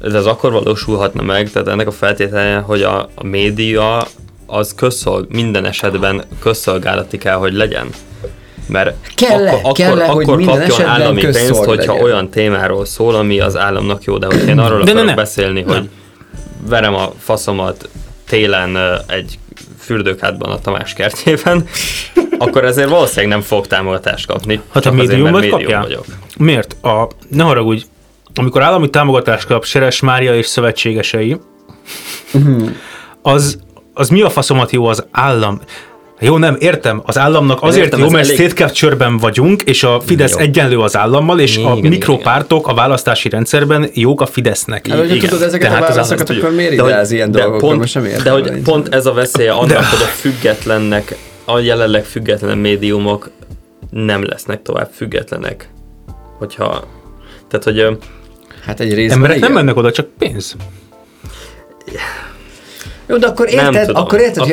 De ez akkor valósulhatna meg, tehát ennek a feltétele, hogy a média az minden esetben közszolgálati kell, hogy legyen. mert akkor kapjon állami pénzt, hogyha olyan témáról szól, ami az államnak jó, de hogy én arról akarok beszélni, hogy verem a faszomat télen egy fürdőkádban a Tamás kertjében, akkor ezért valószínűleg nem fog támogatást kapni. Hát csak a médiumban kapjál? Miért? Ne haragudj, amikor állami támogatást kap Seres Mária és szövetségesei, az mi a faszomat jó az állam? Jó, nem, értem. Az államnak azért értem, jó, mert elég... state capture-ben vagyunk, és a Fidesz egyenlő az állammal, és igen, mikropártok igen. A választási rendszerben jók a Fidesznek. Hát, hogy tudod ezeket tehát a válaszokat, akkor miért ideáz ilyen dolgokról? De hogy pont ez a veszélye annak, hogy a függetlennek, a jelenleg független médiumok nem lesznek tovább függetlenek. Hogyha... Tehát, hogy... Hát egy részben... Emberek nem mennek oda, csak pénz. Jó, de akkor érted, hogy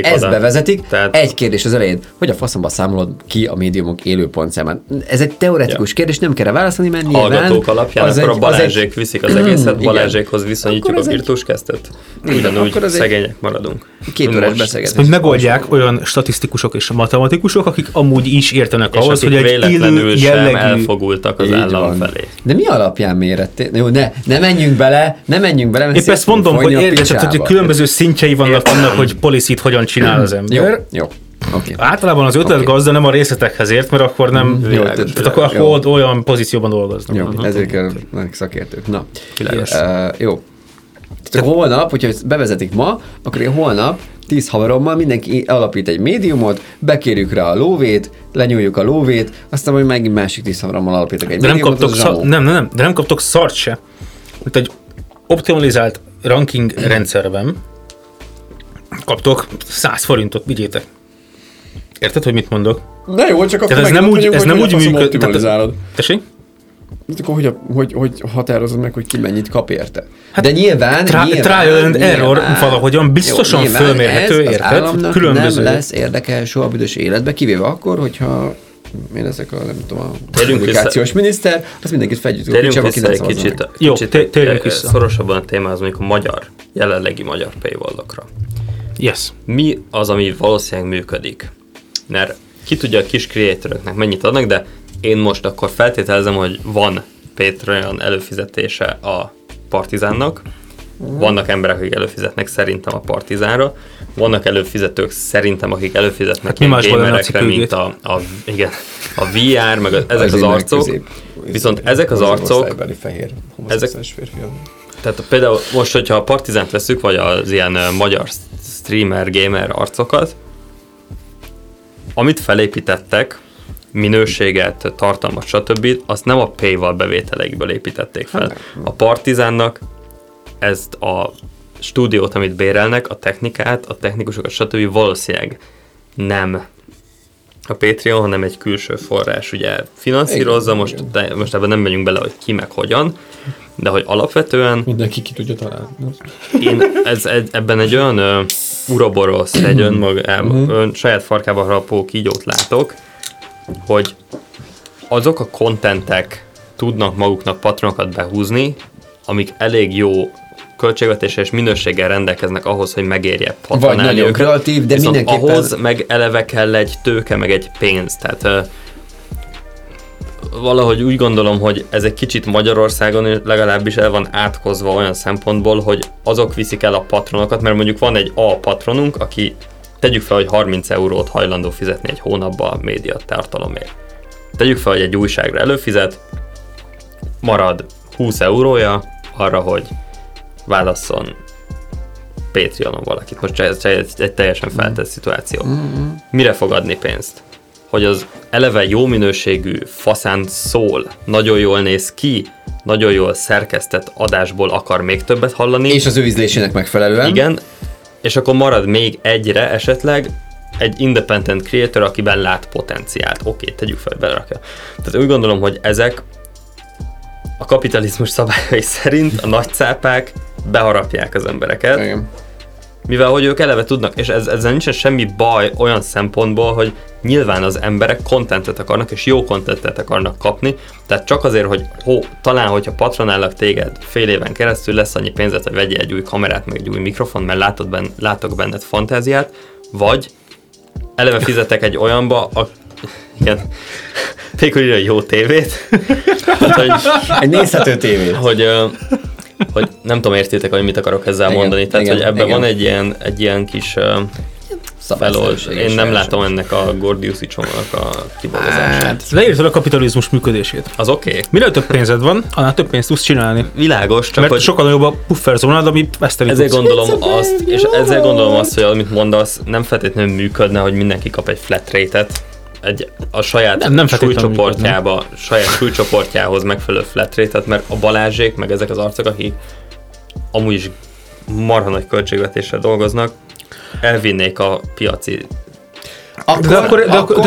ezt bevezetik. Tehát... Egy kérdés az elején, hogy a faszomba számolod ki a médiumok élő pontszámán? Ez egy teoretikus kérdés, nem kell válaszolni, mert nyilván... Hallgatók alapján, akkor a Balázsék viszik az egészet, Balázsékhoz viszonyítjuk a Virtuskesztet. Ugyanúgy szegények maradunk. 2 órás beszélgetés. Hogy megoldják olyan statisztikusok és matematikusok, akik amúgy is értenek ahhoz, hogy egy élő jellegű... elfogultak az állam felé. De mi alapján mérették? Jó, ne menjünk bele. Épp ezt mondom, hogy különböző szintjei vannak annak, hogy policy-t hogyan csinál az ember. Jó. Okay. Általában az ötlet gazda nem a részletekhez ért, mert akkor nem akkor olyan pozícióban dolgoznak. Jó, ezért kell szakértők. Na, jó. Tehát holnap, hogyha bevezetik ma, akkor én holnap 10 haverommal mindenki alapít egy médiumot, bekérjük rá a lóvét, lenyúljuk a lóvét, aztán majd megint másik 10 haverommal alapítok egy médiumot, az zsamó. De nem kaptok szart se. Mint egy optimalizált ranking rendszerben kaptok 100 forintot, vigyétek. Érted, hogy mit mondok? De jó, csak akkor ez nem úgy működik, optimalizálod. Tessék? Akkor hogy határozod meg, hogy ki mennyit kap érte? Hát de nyilván trial and error valahogyan biztosan fölmérhető, érted? Az államnak különböző. Nem lesz érdeke soha büdös életbe, kivéve akkor, hogyha én ezek a, nem tudom, a kommunikációs miniszter, azt mindenkit felgyűjtünk. Térjünk vissza egy kicsit. Jó, térjünk vissza. Szorosabban a téma az, mondjuk a jelenlegi magyar paywallokra. Yes. Mi az, ami valószínűleg működik? Mert ki tudja a kis creatoroknak mennyit adnak, de én most akkor feltételezem, hogy van Patreon előfizetése a Partizánnak, vannak emberek, akik előfizetnek szerintem a Partizánra, vannak előfizetők szerintem, akik előfizetnek hát ilyen gamerekre, mint a VR, meg ezek az arcok. Viszont ezek az arcok... Tehát például most, hogyha a Partizánt veszük, vagy az ilyen magyar streamer, gamer arcokat, amit felépítettek, minőséget, tartalmat, stb., azt nem a paywall bevételeikből építették fel. A Partizánnak ezt a stúdiót, amit bérelnek, a technikát, a technikusokat, stb. Valószínűleg nem a Patreon, hanem egy külső forrás ugye finanszírozza, most ebben nem megyünk bele, hogy ki meg hogyan, de hogy alapvetően... Mindenki ki tudja találni. Ebben egy olyan uroborosz, egy saját farkába harapó kígyót látok, hogy azok a kontentek tudnak maguknak patronokat behúzni, amik elég jó költségvetéssel és minőséggel rendelkeznek ahhoz, hogy megérje patronálni őket. Vagy nagyon kreatív, de viszont mindenképpen... ahhoz meg eleve kell egy tőke, meg egy pénz. Tehát valahogy úgy gondolom, hogy ez egy kicsit Magyarországon legalábbis el van átkozva olyan szempontból, hogy azok viszik el a patronokat, mert mondjuk van egy A patronunk, aki tegyük fel, hogy 30 eurót hajlandó fizetni egy hónapban a média tartalomért. Tegyük fel, hogy egy újságra előfizet, marad 20 eurója arra, hogy válasszon Patreonon valakit. Most ez egy teljesen feltett szituáció. Mire fog adni pénzt? Hogy az eleve jó minőségű, faszán szól, nagyon jól néz ki, nagyon jól szerkesztett adásból akar még többet hallani. És az ő ízlésének megfelelően. Igen, és akkor marad még egyre esetleg egy independent creator, akiben lát potenciált. Oké, tegyük fel, belerakja. Tehát úgy gondolom, hogy ezek a kapitalizmus szabályai szerint a nagy cápák beharapják az embereket, igen. Mivel hogy ők eleve tudnak, és ezzel nincsen semmi baj olyan szempontból, hogy nyilván az emberek kontentet akarnak, és jó kontentet akarnak kapni, tehát csak azért, hogy talán, hogyha patronállak téged fél éven keresztül, lesz annyi pénzed, hogy vegyél egy új kamerát, meg egy új mikrofon, mert látok benned fantáziát, vagy eleve fizetek egy olyanba, ilyen végül egy jó tévét. Hát, hogy, egy nézhető tévét. Hogy nem tudom, értétek, hogy mit akarok ezzel mondani. Tehát, hogy ebben van egy ilyen kis... Én nem látom ennek a gordiuszi csomagnak a kibogozását. Leírtad a kapitalizmus működését. Az oké. Okay. Minél több pénzed van, annál több pénzt tudsz csinálni. Világos, csak mert hogy... sokkal nagyobb a pufferzónád, amit veszteni tudsz. Ezért gondolom azt, hogy amit mondasz, nem feltétlenül működne, hogy mindenki kap egy flat rate-et. A saját súlycsoportjához megfelelő flat rate-et, mert a Balázsék, meg ezek az arcok, akik amúgy is marha nagy költségvetésre dolgoznak, elvinnék a piaci... De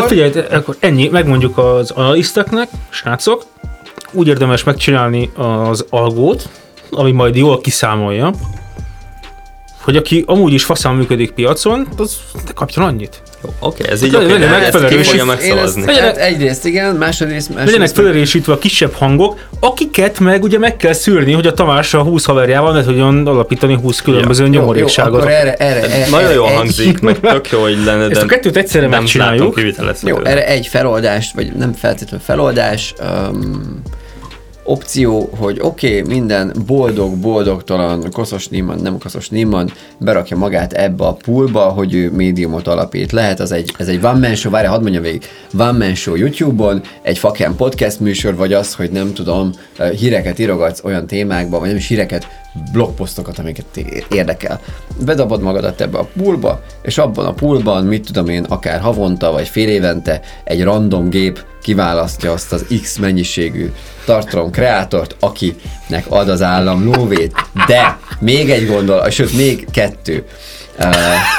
figyelj, akkor ennyi, megmondjuk az analiszteknek, srácok, úgy érdemes megcsinálni az algót, ami majd jól kiszámolja, hogy aki amúgy is faszán működik piacon, az ne kapjon annyit. Oké, ez így oké, ezt ki fogja megszavazni. Egyrészt igen, másrészt... Legyenek felerősítve a kisebb hangok, akiket meg ugye meg kell szűrni, hogy a Tamás a 20 haverjával ne tudjon alapítani 20 különböző nyomorékságot. Jó, akkor erre nagyon jól hangzik, meg tök jó, hogy lenne, de ezt a kettőt egyszerre megcsináljuk. Jó, erre egy feloldás, vagy nem feltétlenül feloldás, opció, hogy oké, minden boldog-boldogtalan, koszos-níman berakja magát ebbe a poolba, hogy ő médiumot alapít. Lehet, ez egy one man show, várjál, hadd mondjam végig, one man show YouTube-on, egy fucking podcast műsor, vagy az, hogy nem tudom, híreket írogatsz olyan témákban, vagy nem is híreket, blogposztokat, amiket érdekel. Bedobod magadat ebbe a poolba, és abban a poolban, mit tudom én, akár havonta, vagy fél évente egy random gép kiválasztja azt az X mennyiségű tartalomkreátort, akinek ad az állam lóvét. De még egy gondolat, sőt még kettő.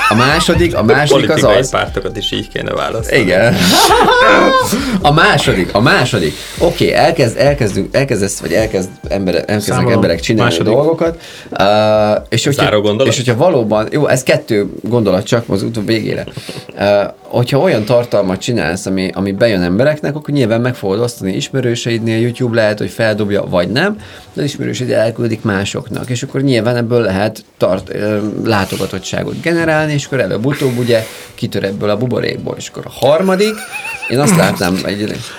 A második az az... Politikai pártokat is így kéne választani. Igen. A második. Oké, elkezdenek emberek csinálni második dolgokat. És hogyha valóban, jó, ez kettő gondolat csak az utóbb végére. Hogyha olyan tartalmat csinálsz, ami bejön embereknek, akkor nyilván meg fogod osztani ismerőseidnél, YouTube lehet, hogy feldobja, vagy nem, de az ismerőseid elküldik másoknak, és akkor nyilván ebből lehet látogatottságot generálni, és akkor előbb-utóbb ugye kitör ebből a buborékból, és akkor a harmadik, én azt látnám,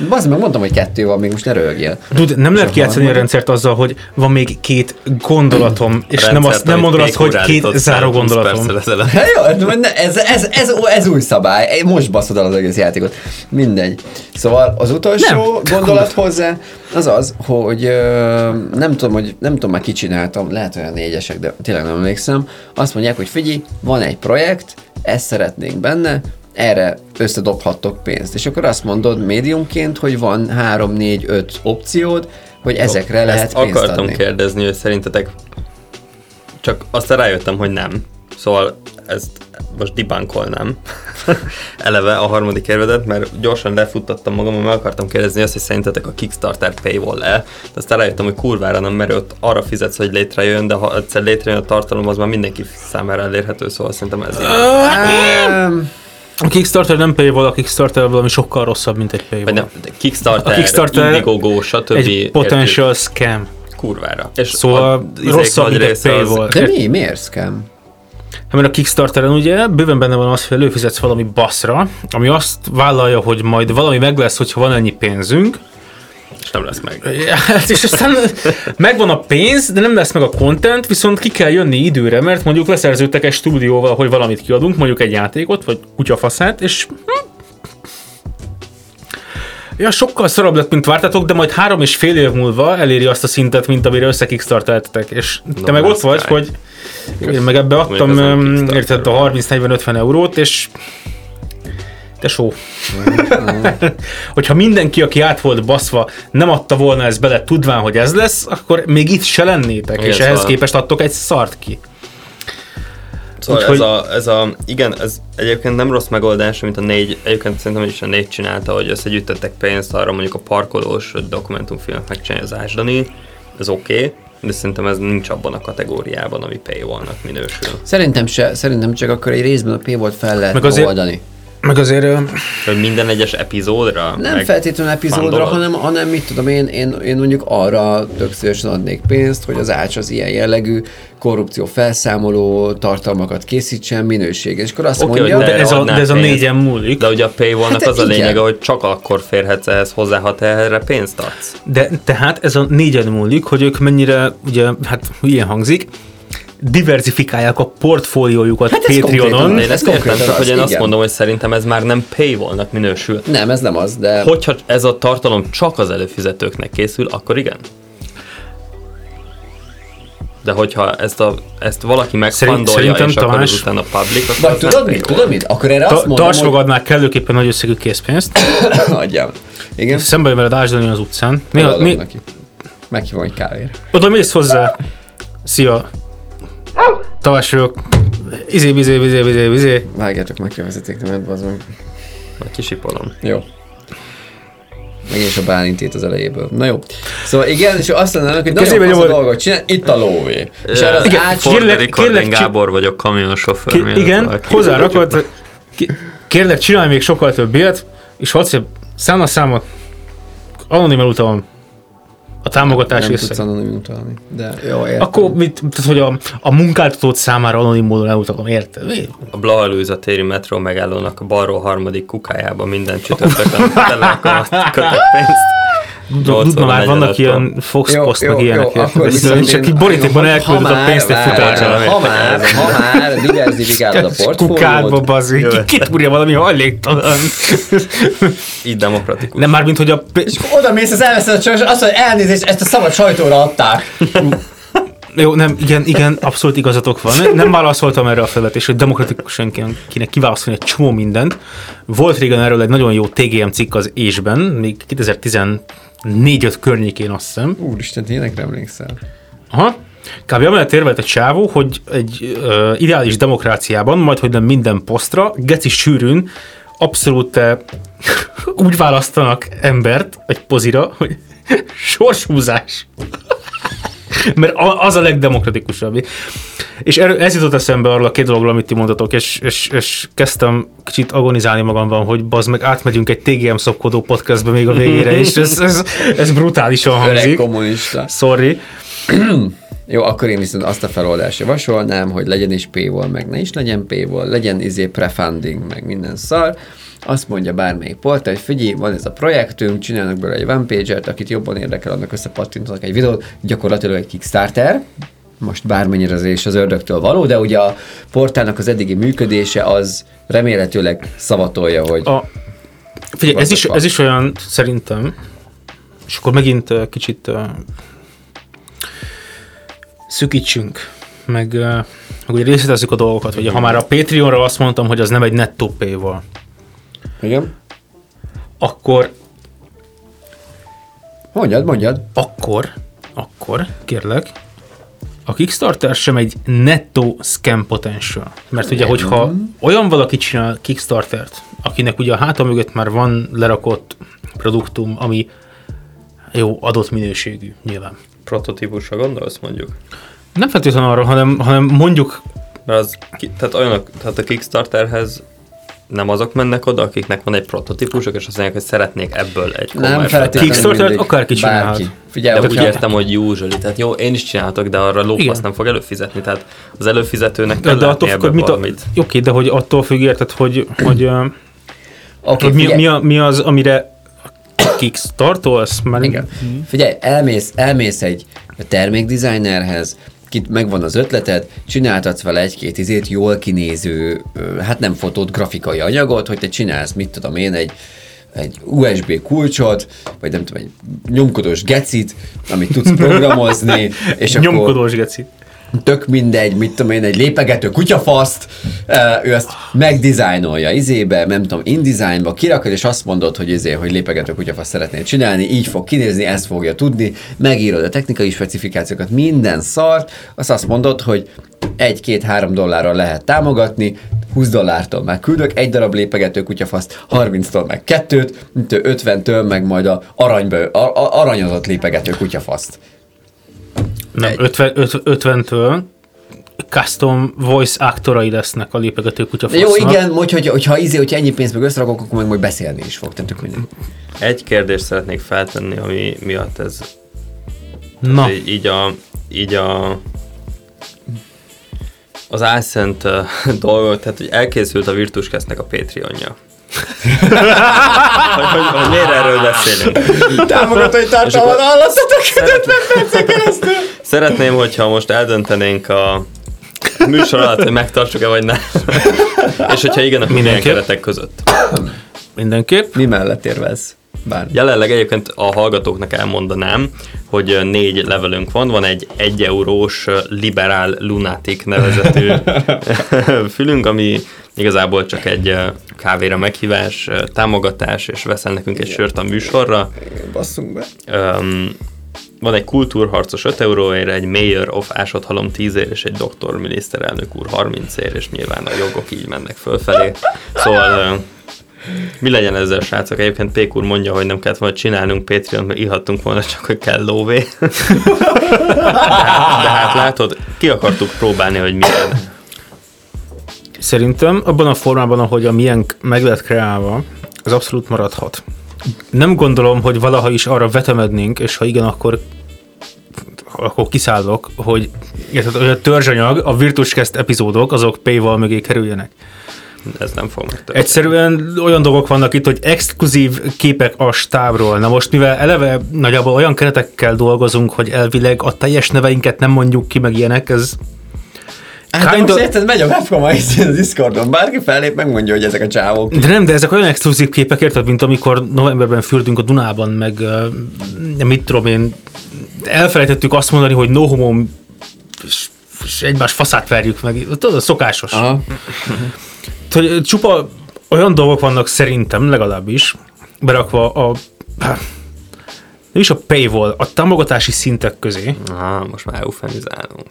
azért megmondtam, hogy kettő van, még most ne röhögjél. Dude, nem lehet kijátszani a rendszert azzal, hogy van még két gondolatom, és nem mondod azt, hogy két záró gondolatom. Jó, ez új szabály, most baszod el az egész játékot. Mindegy. Szóval az utolsó gondolat hozzá az az, hogy nem tudom már ki csináltam, lehet olyan négyesek, de tényleg nem emlékszem. Azt mondják, hogy figyelj, van egy projekt, ezt szeretnénk benne, erre összedobhattok pénzt. És akkor azt mondod médiumként, hogy van 3-4-5 opciód, hogy ezekre lehet pénzt adni. Akartam kérdezni, hogy szerintetek, csak aztán rájöttem, hogy nem. Szóval ezt most debunkolnám eleve a harmadik érvedet, mert gyorsan lefuttattam magam, mert akartam kérdezni azt, hogy szerintetek a Kickstarter paywall-e, de aztán rájöttem, hogy kurvára nem, mert ott arra fizetsz, hogy létrejön, de ha egyszer létrejön a tartalom, az már mindenki számára elérhető, szóval szerintem ez a Kickstarter nem paywall, a Kickstarter valami sokkal rosszabb, mint egy paywall. Kickstarter, Indiegogo, stb. Egy potential scam. Kurvára. És szóval rosszabb, mint egy paywall. De miért scam? Mert a Kickstarteren ugye bőven benne van az, hogy előfizetsz valami baszra, ami azt vállalja, hogy majd valami meg lesz, hogyha van ennyi pénzünk. És nem lesz meg. És aztán megvan a pénz, de nem lesz meg a content, viszont ki kell jönni időre, mert mondjuk leszerződtek egy stúdióval, hogy valamit kiadunk, mondjuk egy játékot, vagy kutyafaszát, és... Ja, sokkal szarabb lett, mint vártatok, de majd 3,5 év múlva eléri azt a szintet, mint amire összekickstarteltetek, és te meg ott vagy, hogy én meg ebbe adtam, érted, a 30-40-50 eurót, és tesó. Hogyha mindenki, aki át volt baszva, nem adta volna ezt bele, tudván, hogy ez lesz, akkor még itt se lennétek, igen, és ehhez képest adtok egy szart ki. Szóval úgyhogy... ez egyébként nem rossz megoldás, mint a 4, egyébként szerintem is a 4 csinálta, hogy összegyűjtöttek pénzt arra, mondjuk a parkolós dokumentumfilmet megcsinálja az Ásdani, ez oké, de szerintem ez nincs abban a kategóriában, ami paywall-nak minősül. Szerintem csak akkor egy részben a paywall-t fel lehet oldani. Meg azért... Hogy minden egyes epizódra? Nem feltétlenül epizódra, hanem mit tudom én mondjuk arra tök szívesen adnék pénzt, hogy az Ács az ilyen jellegű korrupció felszámoló tartalmakat készítsen, minőség. És akkor azt mondja... De ez a négyen múlik. De ugye a Paywall-nak hát az igen. A lényege, hogy csak akkor férhetsz ehhez hozzá, ha te erre pénzt adsz. De tehát ez a négyen múlik, hogy ők mennyire, ugye, hát ilyen hangzik, diversifikálják a portfóliójukat hát Patreonon. Én ezt konkrétan, hogy én azt mondom, hogy szerintem ez már nem paywall-nak minősül. Nem, ez nem az, de... Hogyha ez a tartalom csak az előfizetőknek készül, akkor igen. De hogyha ezt valaki megfandolja, és akkor utána public, akkor vagy tudod mit? Akkor erre azt mondom, hogy... magad már kellőképpen nagy összegű készpénzt. Adjam. Igen. Szemben veled ásdani az utcán. Adom neki. Meghívom egy kávéra. Oda mész hozzá. Szia. Tavás vagyok. Izé. Vágjátok meg, kivezeték, nem ebben azon. Majd kisipolom. Jó. Megint is a Bálintét az elejéből. Na jó. Szóval igen, és azt lennének, hogy nagyon fasz a dolgot csinál, itt a lóvé. És arra az Kérlek, Gábor vagyok, kamionsofőr. Igen, hozzárakod. Kérlek, csinálj még sokkal több ilyet, és ha adsz a számot, anonimen utalom. A támogatás nem összeg. Nem tudsz anonim utalni, de jó, értem. Akkor mit, tehát, hogy a munkáltatót számára anonim módon elutakom, érted? A Blaha-Lujza téri metró megállónak a balról harmadik kukájába minden csütörtökön kötök pénzt. Dudna már vannak ilyen Fox-posztnak ilyeneket. Csak így borítékban elküldöd a pénzt egy futárcsára. Ha már diverzifikálod a portfóliót. Kukádba bazzik, kitúrja valami hajléktalan. Így demokratikus. Nem már, mint hogy a... És oda mész, az elveszed a csajos, azt mondja, elnézést, ezt a szabad sajtóra adták. Jó, nem, igen, abszolút igazatok van. Nem válaszoltam erre a felvetést, hogy demokratikusan kéne kiválaszolni egy csomó mindent. Volt régen erről egy nagyon jó TGM cikk az ÉS-ben, még 2014-5 környékén, azt hiszem. Úristen, tényleg emlékszel. Aha. Kb. Amellett érvelt a csávó, hogy egy ideális demokráciában, majdhogy nem minden posztra, geci sűrűn, abszolút úgy választanak embert egy pozira, hogy sorshúzás. Mert az a legdemokratikusabb. És ez jutott eszembe arról a két dologról, amit ti mondatok, és kezdtem kicsit agonizálni magamban, hogy bazd meg, átmegyünk egy TGM szopkodó podcastbe még a végére, és ez brutálisan hangzik. Öreg kommunista. Sorry. Jó, akkor én viszont azt a feloldást javasolnám, hogy legyen is paywall, meg ne is legyen paywall, legyen prefunding, meg minden szar. Azt mondja bármelyik portál, hogy figyelj, van ez a projektünk, csinálnak belőle egy webpage-et, akit jobban érdekel, annak összepattintanak egy videót, gyakorlatilag egy Kickstarter. Most bármennyire az ördögtől való, de ugye a portálnak az eddigi működése az remélhetőleg szavatolja, hogy... Figyelj, ez is olyan szerintem, és akkor megint kicsit... szükítsünk, meg úgy részletezzük a dolgokat. Ugye, ha már a Patreonra azt mondtam, hogy az nem egy nettó paywall. Igen. Akkor... Mondjad. Akkor, kérlek, a Kickstarter sem egy nettó scam potential. Mert ugye, hogyha olyan valaki csinál Kickstartert, akinek ugye a háta mögött már van lerakott produktum, ami jó, adott minőségű, nyilván. Prototípusra gondolsz, mondjuk? Nem feltétlenül arra, hanem mondjuk... Tehát a Kickstarterhez nem azok mennek oda, akiknek van egy prototípusok, és azt mondják, hogy szeretnék ebből egy komolyabb. Kickstartert akárki csinálhat. Figyelj, de úgy értem, hogy usually. Tehát jó, én is csinálhatok, de arra lófasz nem fog előfizetni. Tehát az előfizetőnek kell látni ebből valamit. Oké, de hogy attól függ, érted, hogy mi az, amire... kickstartolsz? Igen. Figyelj, elmész egy termékdesignerhez, kit megvan az ötleted, csináltatsz vele egy-két izét jól kinéző, hát nem fotót, grafikai anyagot, hogy te csinálsz, mit tudom én, egy USB kulcsot, vagy nem tudom, egy nyomkodós gecit, amit tudsz programozni, és akkor... Nyomkodós gecit. Tök mindegy, mit tudom én, egy lépegető kutyafaszt, ő ezt megdizájnolja izébe, nem tudom, InDesignba kirakod, és azt mondod, hogy hogy lépegető kutyafaszt szeretnél csinálni, így fog kinézni, ezt fogja tudni, megírod a technikai specifikációkat, minden szart, azt mondod, hogy 1-2-3 dollárral lehet támogatni, 20 dollártól meg küldök, egy darab lépegető kutyafaszt, 30-tól meg 2-t, 50-től meg majd a aranyozott lépegető kutyafaszt. Nem, 50-től custom voice aktorai lesznek a lépegető kutyafosznak. Jó, igen, hogyha ennyi pénzből összerakok, akkor meg majd beszélni is fog. Tök minden. Egy kérdést szeretnék feltenni, ami miatt ez az AdSense dolgot, tehát hogy elkészült a Virtuskesztnek a Patreonja. hogy miért erről beszélünk? Támogatói tartalmat hallaszatok 50 percen keresztül. Szeretném, hogyha most eldöntenénk a műsor alatt, hogy megtartsuk-e vagy nem. És hogyha igen, akkor milyen keretek között. Mindenképp. Mi mellett érvelsz? Bár. Jelenleg egyébként a hallgatóknak elmondanám, hogy 4 levelünk van. Van egy 1 eurós liberál lunátik nevezetű fülünk, ami igazából csak egy kávéra meghívás, támogatás, és veszel nekünk egy sört a műsorra. Basszunk be. Van egy kultúrharcos 5 euróért, egy Mayor of Ásodhalom 10 ér, és egy doktor miniszterelnök úr 30 ér, és nyilván a jogok így mennek fölfelé. Szóval... Mi legyen ezzel, srácok? Egyébként Pék úr mondja, hogy nem kellett volna csinálnunk Patreon, mert ihattunk volna csak, hogy kell lóvé. de hát látod, ki akartuk próbálni, hogy milyen. Szerintem abban a formában, ahogy a miénk meg lett kreálva, az abszolút maradhat. Nem gondolom, hogy valaha is arra vetemednénk, és ha igen, akkor kiszállok, hogy a törzsanyag, a Virtuskeszt epizódok, azok P-val mögé kerüljenek. Ez nem fog megtörténni. Egyszerűen olyan dolgok vannak itt, hogy exkluzív képek a stábról. Na most, mivel eleve nagyjából olyan keretekkel dolgozunk, hogy elvileg a teljes neveinket nem mondjuk ki, meg ilyenek, ez... Hát most érted, megy a webcam a Discordon, bárki fellép, megmondja, hogy ezek a csávok. De nem, de ezek olyan exkluzív képek, érted, mint amikor novemberben fürdünk a Dunában, meg mit tudom én, elfelejtettük azt mondani, hogy no homo, és egymás faszát verjük meg. Tudod, szokásos. Aha. Hogy csupa olyan dolgok vannak szerintem, legalábbis, berakva nem is a paywall, a támogatási szintek közé. Most már eufemizálunk.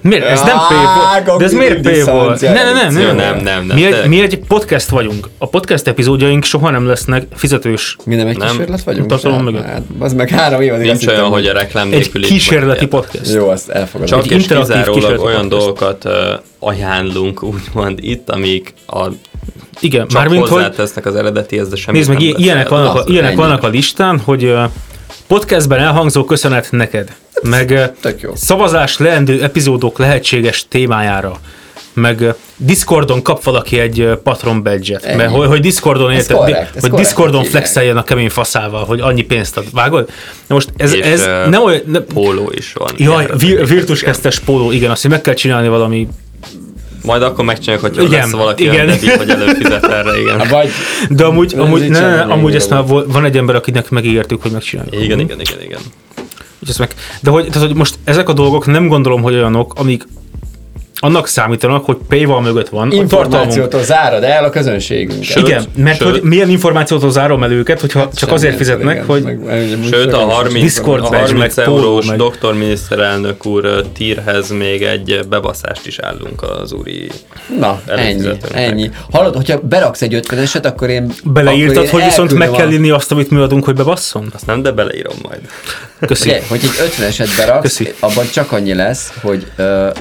Miért? Ez nem paywall. De ez miért paywall? Nem. Mi egy podcast vagyunk. A podcast epizódjaink soha nem lesznek fizetős. Mi nem egy kísérlet vagyunk? Az meg 3 év az igaz. Nincs olyan, hogy a reklám nélkül. Egy kísérleti podcast. Jó, azt elfogadom. Csak és kizárólag olyan dolgokat ajánlunk, úgymond itt, amik igen, csak mármint, hozzátesznek az eredetihez, de semmit nem beszél. Nézd meg, ilyenek vannak a listán, hogy podcastben elhangzó köszönet neked, meg szavazás leendő epizódok lehetséges témájára, meg Discordon kap valaki egy Patron badge-et, mert hogy Discordon érted, hogy Discordon flexeljen a kemény faszával, hogy annyi pénzt ad. Vágod? Na most ez nem olyan... Póló is van. Jaj, Virtuskesztes póló, igen, azt meg kell csinálni valami... Majd akkor megcsináljuk, hogyha lesz valaki elnevít, hogy előfizet erre, igen. De amúgy ezt már van egy ember, akinek megígértük, hogy megcsináljuk. Igen. De hogy most ezek a dolgok nem gondolom, hogy olyanok, amik annak számítanak, hogy paywall mögött van. Információtól zárod el a közönségünket. Igen, mert hogy milyen információtól zárom el őket, hogyha csak azért fizetnek, hogy... Sőt, a 30 eurós doktor miniszterelnök úr tírhez még egy bebaszást is állunk az úri... Na, ennyi. Hallod, hogyha beraksz egy 50-eset, akkor én... Beleírtad, hogy viszont meg kell inni azt, amit mi adunk, hogy bebasszon? Azt nem, de beleírom majd. Köszi. Hogy egy 50-eset beraksz, abban csak annyi lesz, hogy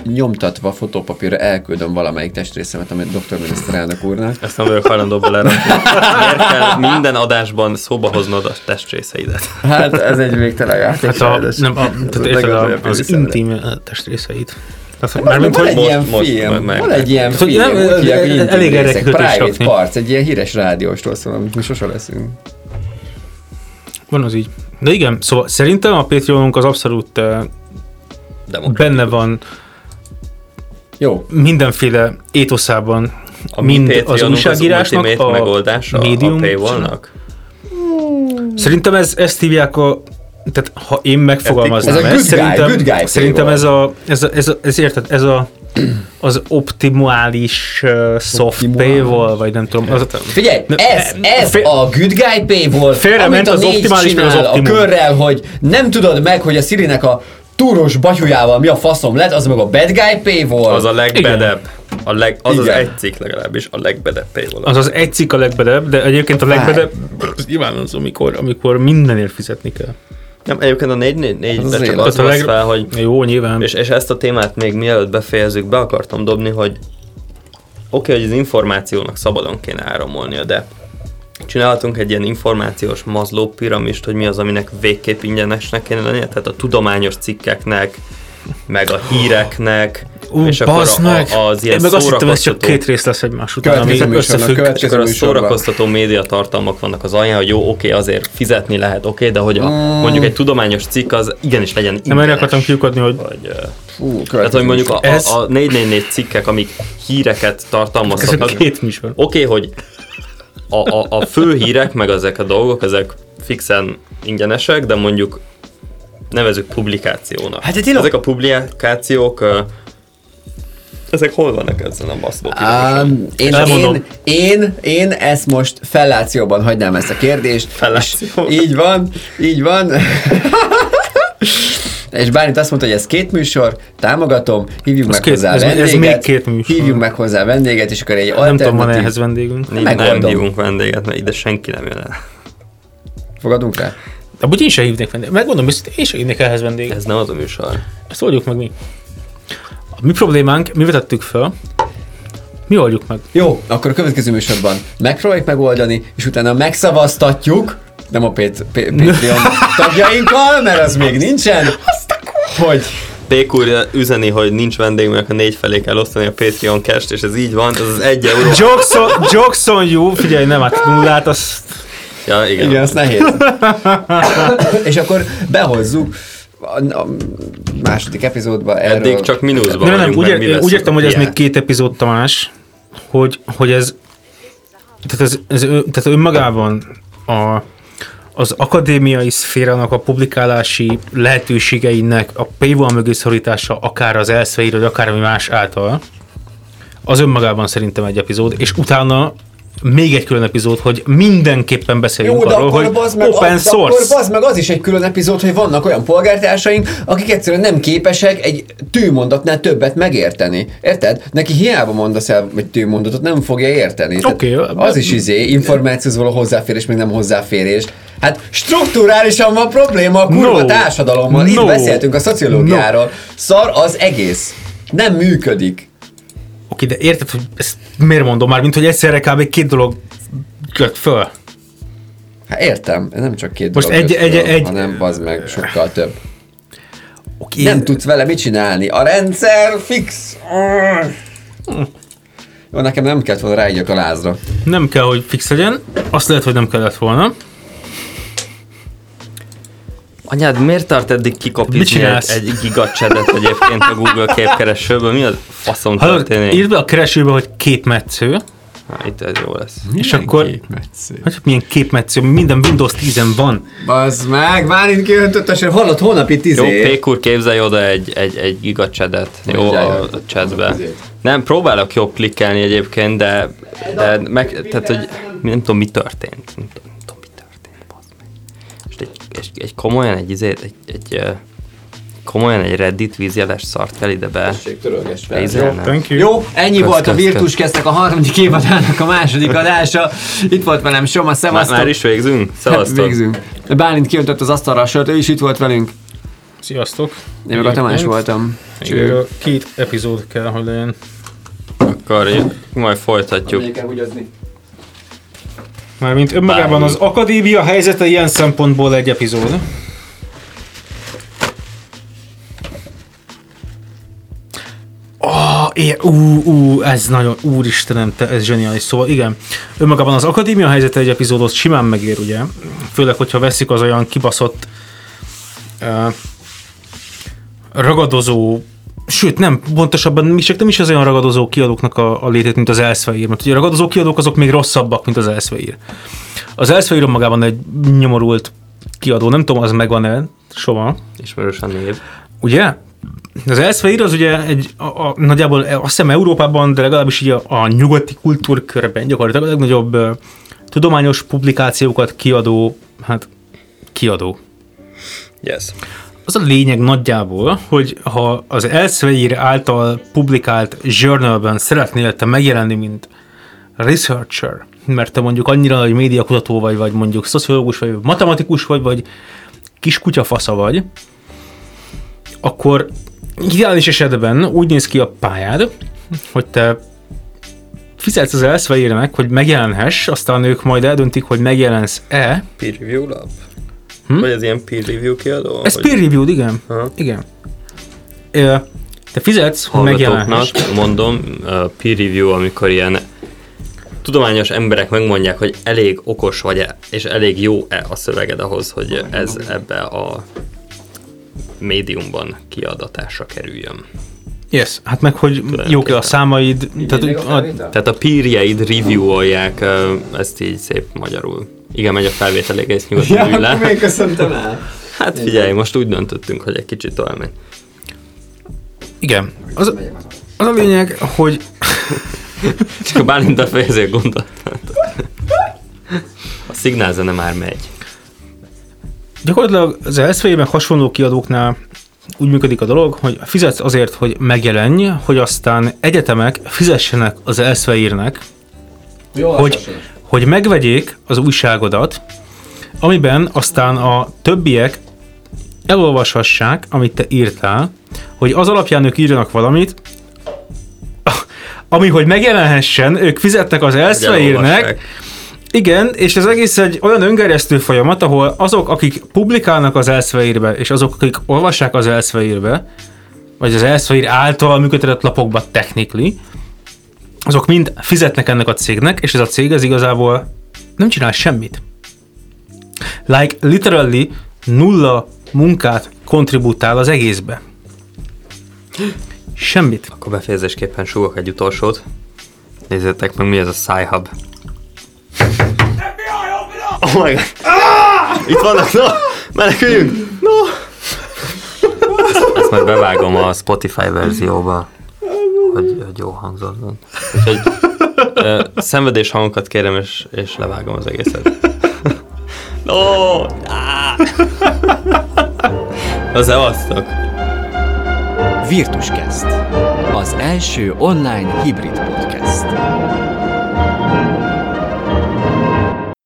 nyomtatva fotópapírra elküldöm valamelyik testrészemet, amit doktor miniszterelnök úrnak. Ezt nem vagyok hajlandó belerakni. Miért kell minden adásban szóba hoznod a testrészeidet? Hát ez egy végtelen játék. Az intim testrészeit. Van egy ilyen film, elég érdekes Private Parts, egy ilyen híres rádióstól szól, amit mi sose leszünk. Van az így. De igen, szóval szerintem a Patreonunk az abszolút benne van. Jó. Mindenféle étoszában, mind az újságírásnak, a médium. Szerintem ezt hívják a... Tehát ha én megfogalmaznám ezt, szerintem ez az optimális soft paywall, vagy nem tudom. Figyelj, ez a good guy paywall, amit a négy csinál a körrel, hogy nem tudod meg, hogy a Sirinek a túros batyujával mi a faszom lett, az meg a bad guy paywall. Az a legbedebb. Az egy cikk legalábbis, a legbedebb paywall. Az egy cikk a legbedebb, de egyébként a legbedebb az nyilván az, amikor mindenért fizetni kell. Ja, egyébként a 444-ben csak azt vesz fel, hogy... Jó, nyilván. És ezt a témát még mielőtt befejezzük, be akartam dobni, hogy oké, hogy az információnak szabadon kéne áramolnia, de csinálhatunk egy ilyen információs Maslow piramist, hogy mi az, aminek végképp ingyenesnek kéne lennie, tehát a tudományos cikkeknek, meg a híreknek, és akkor az ilyen meg azt hittem, ez csak két rész lesz egymás után, ami összefügg. És akkor a szórakoztató médiatartalmak vannak az alján, hogy jó, oké, azért fizetni lehet, oké, de hogy mondjuk egy tudományos cikk az igenis legyen ingyenes. Nem erre akartam kiukadni, hogy... Tehát, hogy mondjuk a 444 cikkek, amik híreket tartalmazhatnak. Oké, hogy a fő hírek, meg ezek a dolgok, ezek fixen ingyenesek, de mondjuk nevezzük publikációnak. Hát ezek a publikációk, ezek hol vannak ezen a Maslow piramison? Én ezt most fellációban hagynám ezt a kérdést. Fellációban? Így van. És Bálint azt mondta, hogy ez két műsor, támogatom, hívjuk meg hozzá vendéget, és akkor egy alternatív... Nem tudom, van ehhez vendégünk. Nem hívunk vendéget, mert ide senki nem jön el. Fogadunk rá? Amúgy én sem hívnék vendéget. Megmondom, hogy én sem hívnék ehhez vendéget. Ez nem az a műsor. Ezt oldjuk meg mi. A mi problémánk, mi vetettük fel, mi oldjuk meg. Jó, akkor a következő műsorban megpróbáljuk megoldani, és utána megszavaztatjuk, nem a Patreon tagjainkkal, mert az még nincsen, hogy... Pék úr üzeni, hogy nincs vendégünk, a 4 felé kell osztani a Patreon cash-t, és ez így van, ez az 1 euró. Jokes on you, figyelj, nem át nullát, azt... Ja, igen, az nehéz. És akkor behozzuk a második epizódba erről. Eddig csak mínuszban vagyunk, mert mi lesz. Úgy értem, hogy ez még 2 epizód, Tamás, hogy ez tehát önmagában az akadémiai szférának a publikálási lehetőségeinek a paywall mögé szorítása akár az Elsevier, vagy akármi más által, az önmagában szerintem egy epizód, és utána még egy külön epizód, hogy mindenképpen beszéljünk arról, hogy open source. Akkor bazd meg, az is egy külön epizód, hogy vannak olyan polgártársaink, akik egyszerűen nem képesek egy tűmondatnál többet megérteni. Érted? Neki hiába mondasz el egy tűmondatot, nem fogja érteni. Okay, az is információhoz való hozzáférés, még nem hozzáférés. Hát strukturálisan van probléma a kurva társadalommal. Itt beszéltünk a szociológiáról. Szar az egész. Nem működik. Oké, de érted, hogy ezt miért mondom már, mint hogy egyszerre kb. 2 dolog jött föl. Hát értem, nem csak 2 most dolog jött föl, hanem bazd meg sokkal több. Oké, nem tudsz vele mit csinálni, a rendszer fix. Jó, nekem nem kellett volna ráígyek a lázra. Nem kell, hogy fix legyen, azt lehet, hogy nem kellett volna. Anyád, miért tart eddig kikapizni egy gigacsedet egyébként a Google képkeresőből? Mi a faszom történik? Írd be a keresőbe, hogy képmetsző. Hát itt ez jó lesz. És akkor képmetsző. Hát milyen képmetsző? Minden Windows 10-en van. Bazd meg, már én kiöntöttesen hallott hónapi 10. Jó, Pék úr, képzelj oda egy gigacsedet. Jó, a csetbe. Nem, próbálok jobb klikkelni egyébként, de meg, tehát, hogy nem tudom, mi történt. Komolyan egy Reddit vízjeles szart kell ide be. Jó, ennyi volt a Virtuskesztnek a 3. évadának a második adása. Itt volt velem Soma, szevasztok. Már is végzünk? Szevasztok. Végzünk. Bálint kiöntött az asztalra a sört, ő is itt volt velünk. Sziasztok. Én meg a Tamás voltam. Cső. 2 epizód kell, hogy legyen. Akkor majd folytatjuk. Mármint önmagában az akadémia helyzete ilyen szempontból egy epizód. Ez nagyon, úristenem, ez zseniális. Szóval igen, önmagában az akadémia helyzete egy epizódot simán megér, ugye? Főleg, hogyha veszik az olyan kibaszott ragadozó, sőt, nem, pontosabban még csak nem is az olyan ragadozó kiadóknak a létét, mint az Elsevier, mert ugye a ragadozó kiadók azok még rosszabbak, mint az Elsevier. Az Elsevier magában egy nyomorult kiadó, nem tudom, az megvan-e, soha. Ismerős a név. Ugye? Az Elsevier az ugye nagyjából azt hiszem Európában, de legalábbis így a nyugati kultúrkörben gyakorlatilag a legnagyobb tudományos publikációkat kiadó, kiadó. Yes. Az a lényeg nagyjából, hogy ha az Elsevier által publikált journalben szeretnél te megjelenni, mint researcher, mert te mondjuk annyira nagy médiakutató vagy mondjuk szociológus vagy matematikus vagy kis kutyafasza vagy, akkor ideális esetben úgy néz ki a pályád, hogy te fizetsz az Elseviernek, hogy megjelenhess, aztán ők majd eldöntik, hogy megjelensz-e. Peer review lap? Vagy ez ilyen peer review kiadó? Ez peer review, igen. Aha. Igen. Te fizetsz, hogy megjelenhess. Mondom, peer review, amikor ilyen tudományos emberek megmondják, hogy elég okos vagy-e, és elég jó-e a szöveged ahhoz, hogy ez ebbe a médiumban kiadatásra kerüljön. Yes, hát meg, hogy jók a számaid, tehát a peerjeid review-olják, ezt így szép magyarul. Igen, megy a felvétel, egész nyugodtan ülj le. Még köszöntem el. Hát figyelj, most úgy döntöttünk, hogy egy kicsit tovább megy. Igen, az a lényeg, hogy... Csak a Bálint a fejező gondoltát. A szignálzene már megy. Gyakorlatilag az Elsevier meg hasonló kiadóknál úgy működik a dolog, hogy fizetsz azért, hogy megjelenj, hogy aztán egyetemek fizessenek az Elseviernek, hogy megvegyék az újságodat, amiben aztán a többiek elolvashassák, amit te írtál, hogy az alapján ők írjanak valamit, ami hogy megjelenhessen, ők fizetnek az Elseviernek. Igen, és ez egész egy olyan öngerjesztő folyamat, ahol azok, akik publikálnak az Elsevierbe, és azok, akik olvassák az Elsevierbe, vagy az Elsevier által működtetett lapokba technically, azok mind fizetnek ennek a cégnek, és ez a cég az igazából nem csinál semmit. Like literally nulla munkát kontributál az egészbe. Semmit. Akkor befejezésképpen súgok egy utolsót. Nézzétek meg, mi ez a Sci-Hub. Oh my god! Itt vannak, no! Meneküljünk! No! Ezt majd bevágom a Spotify verzióba, hogy jó hangzatban. Úgyhogy szenvedés hangokat kérem, és levágom az egészet. No! Az elvasztok! Virtuskeszt, az első online hibrid podcast.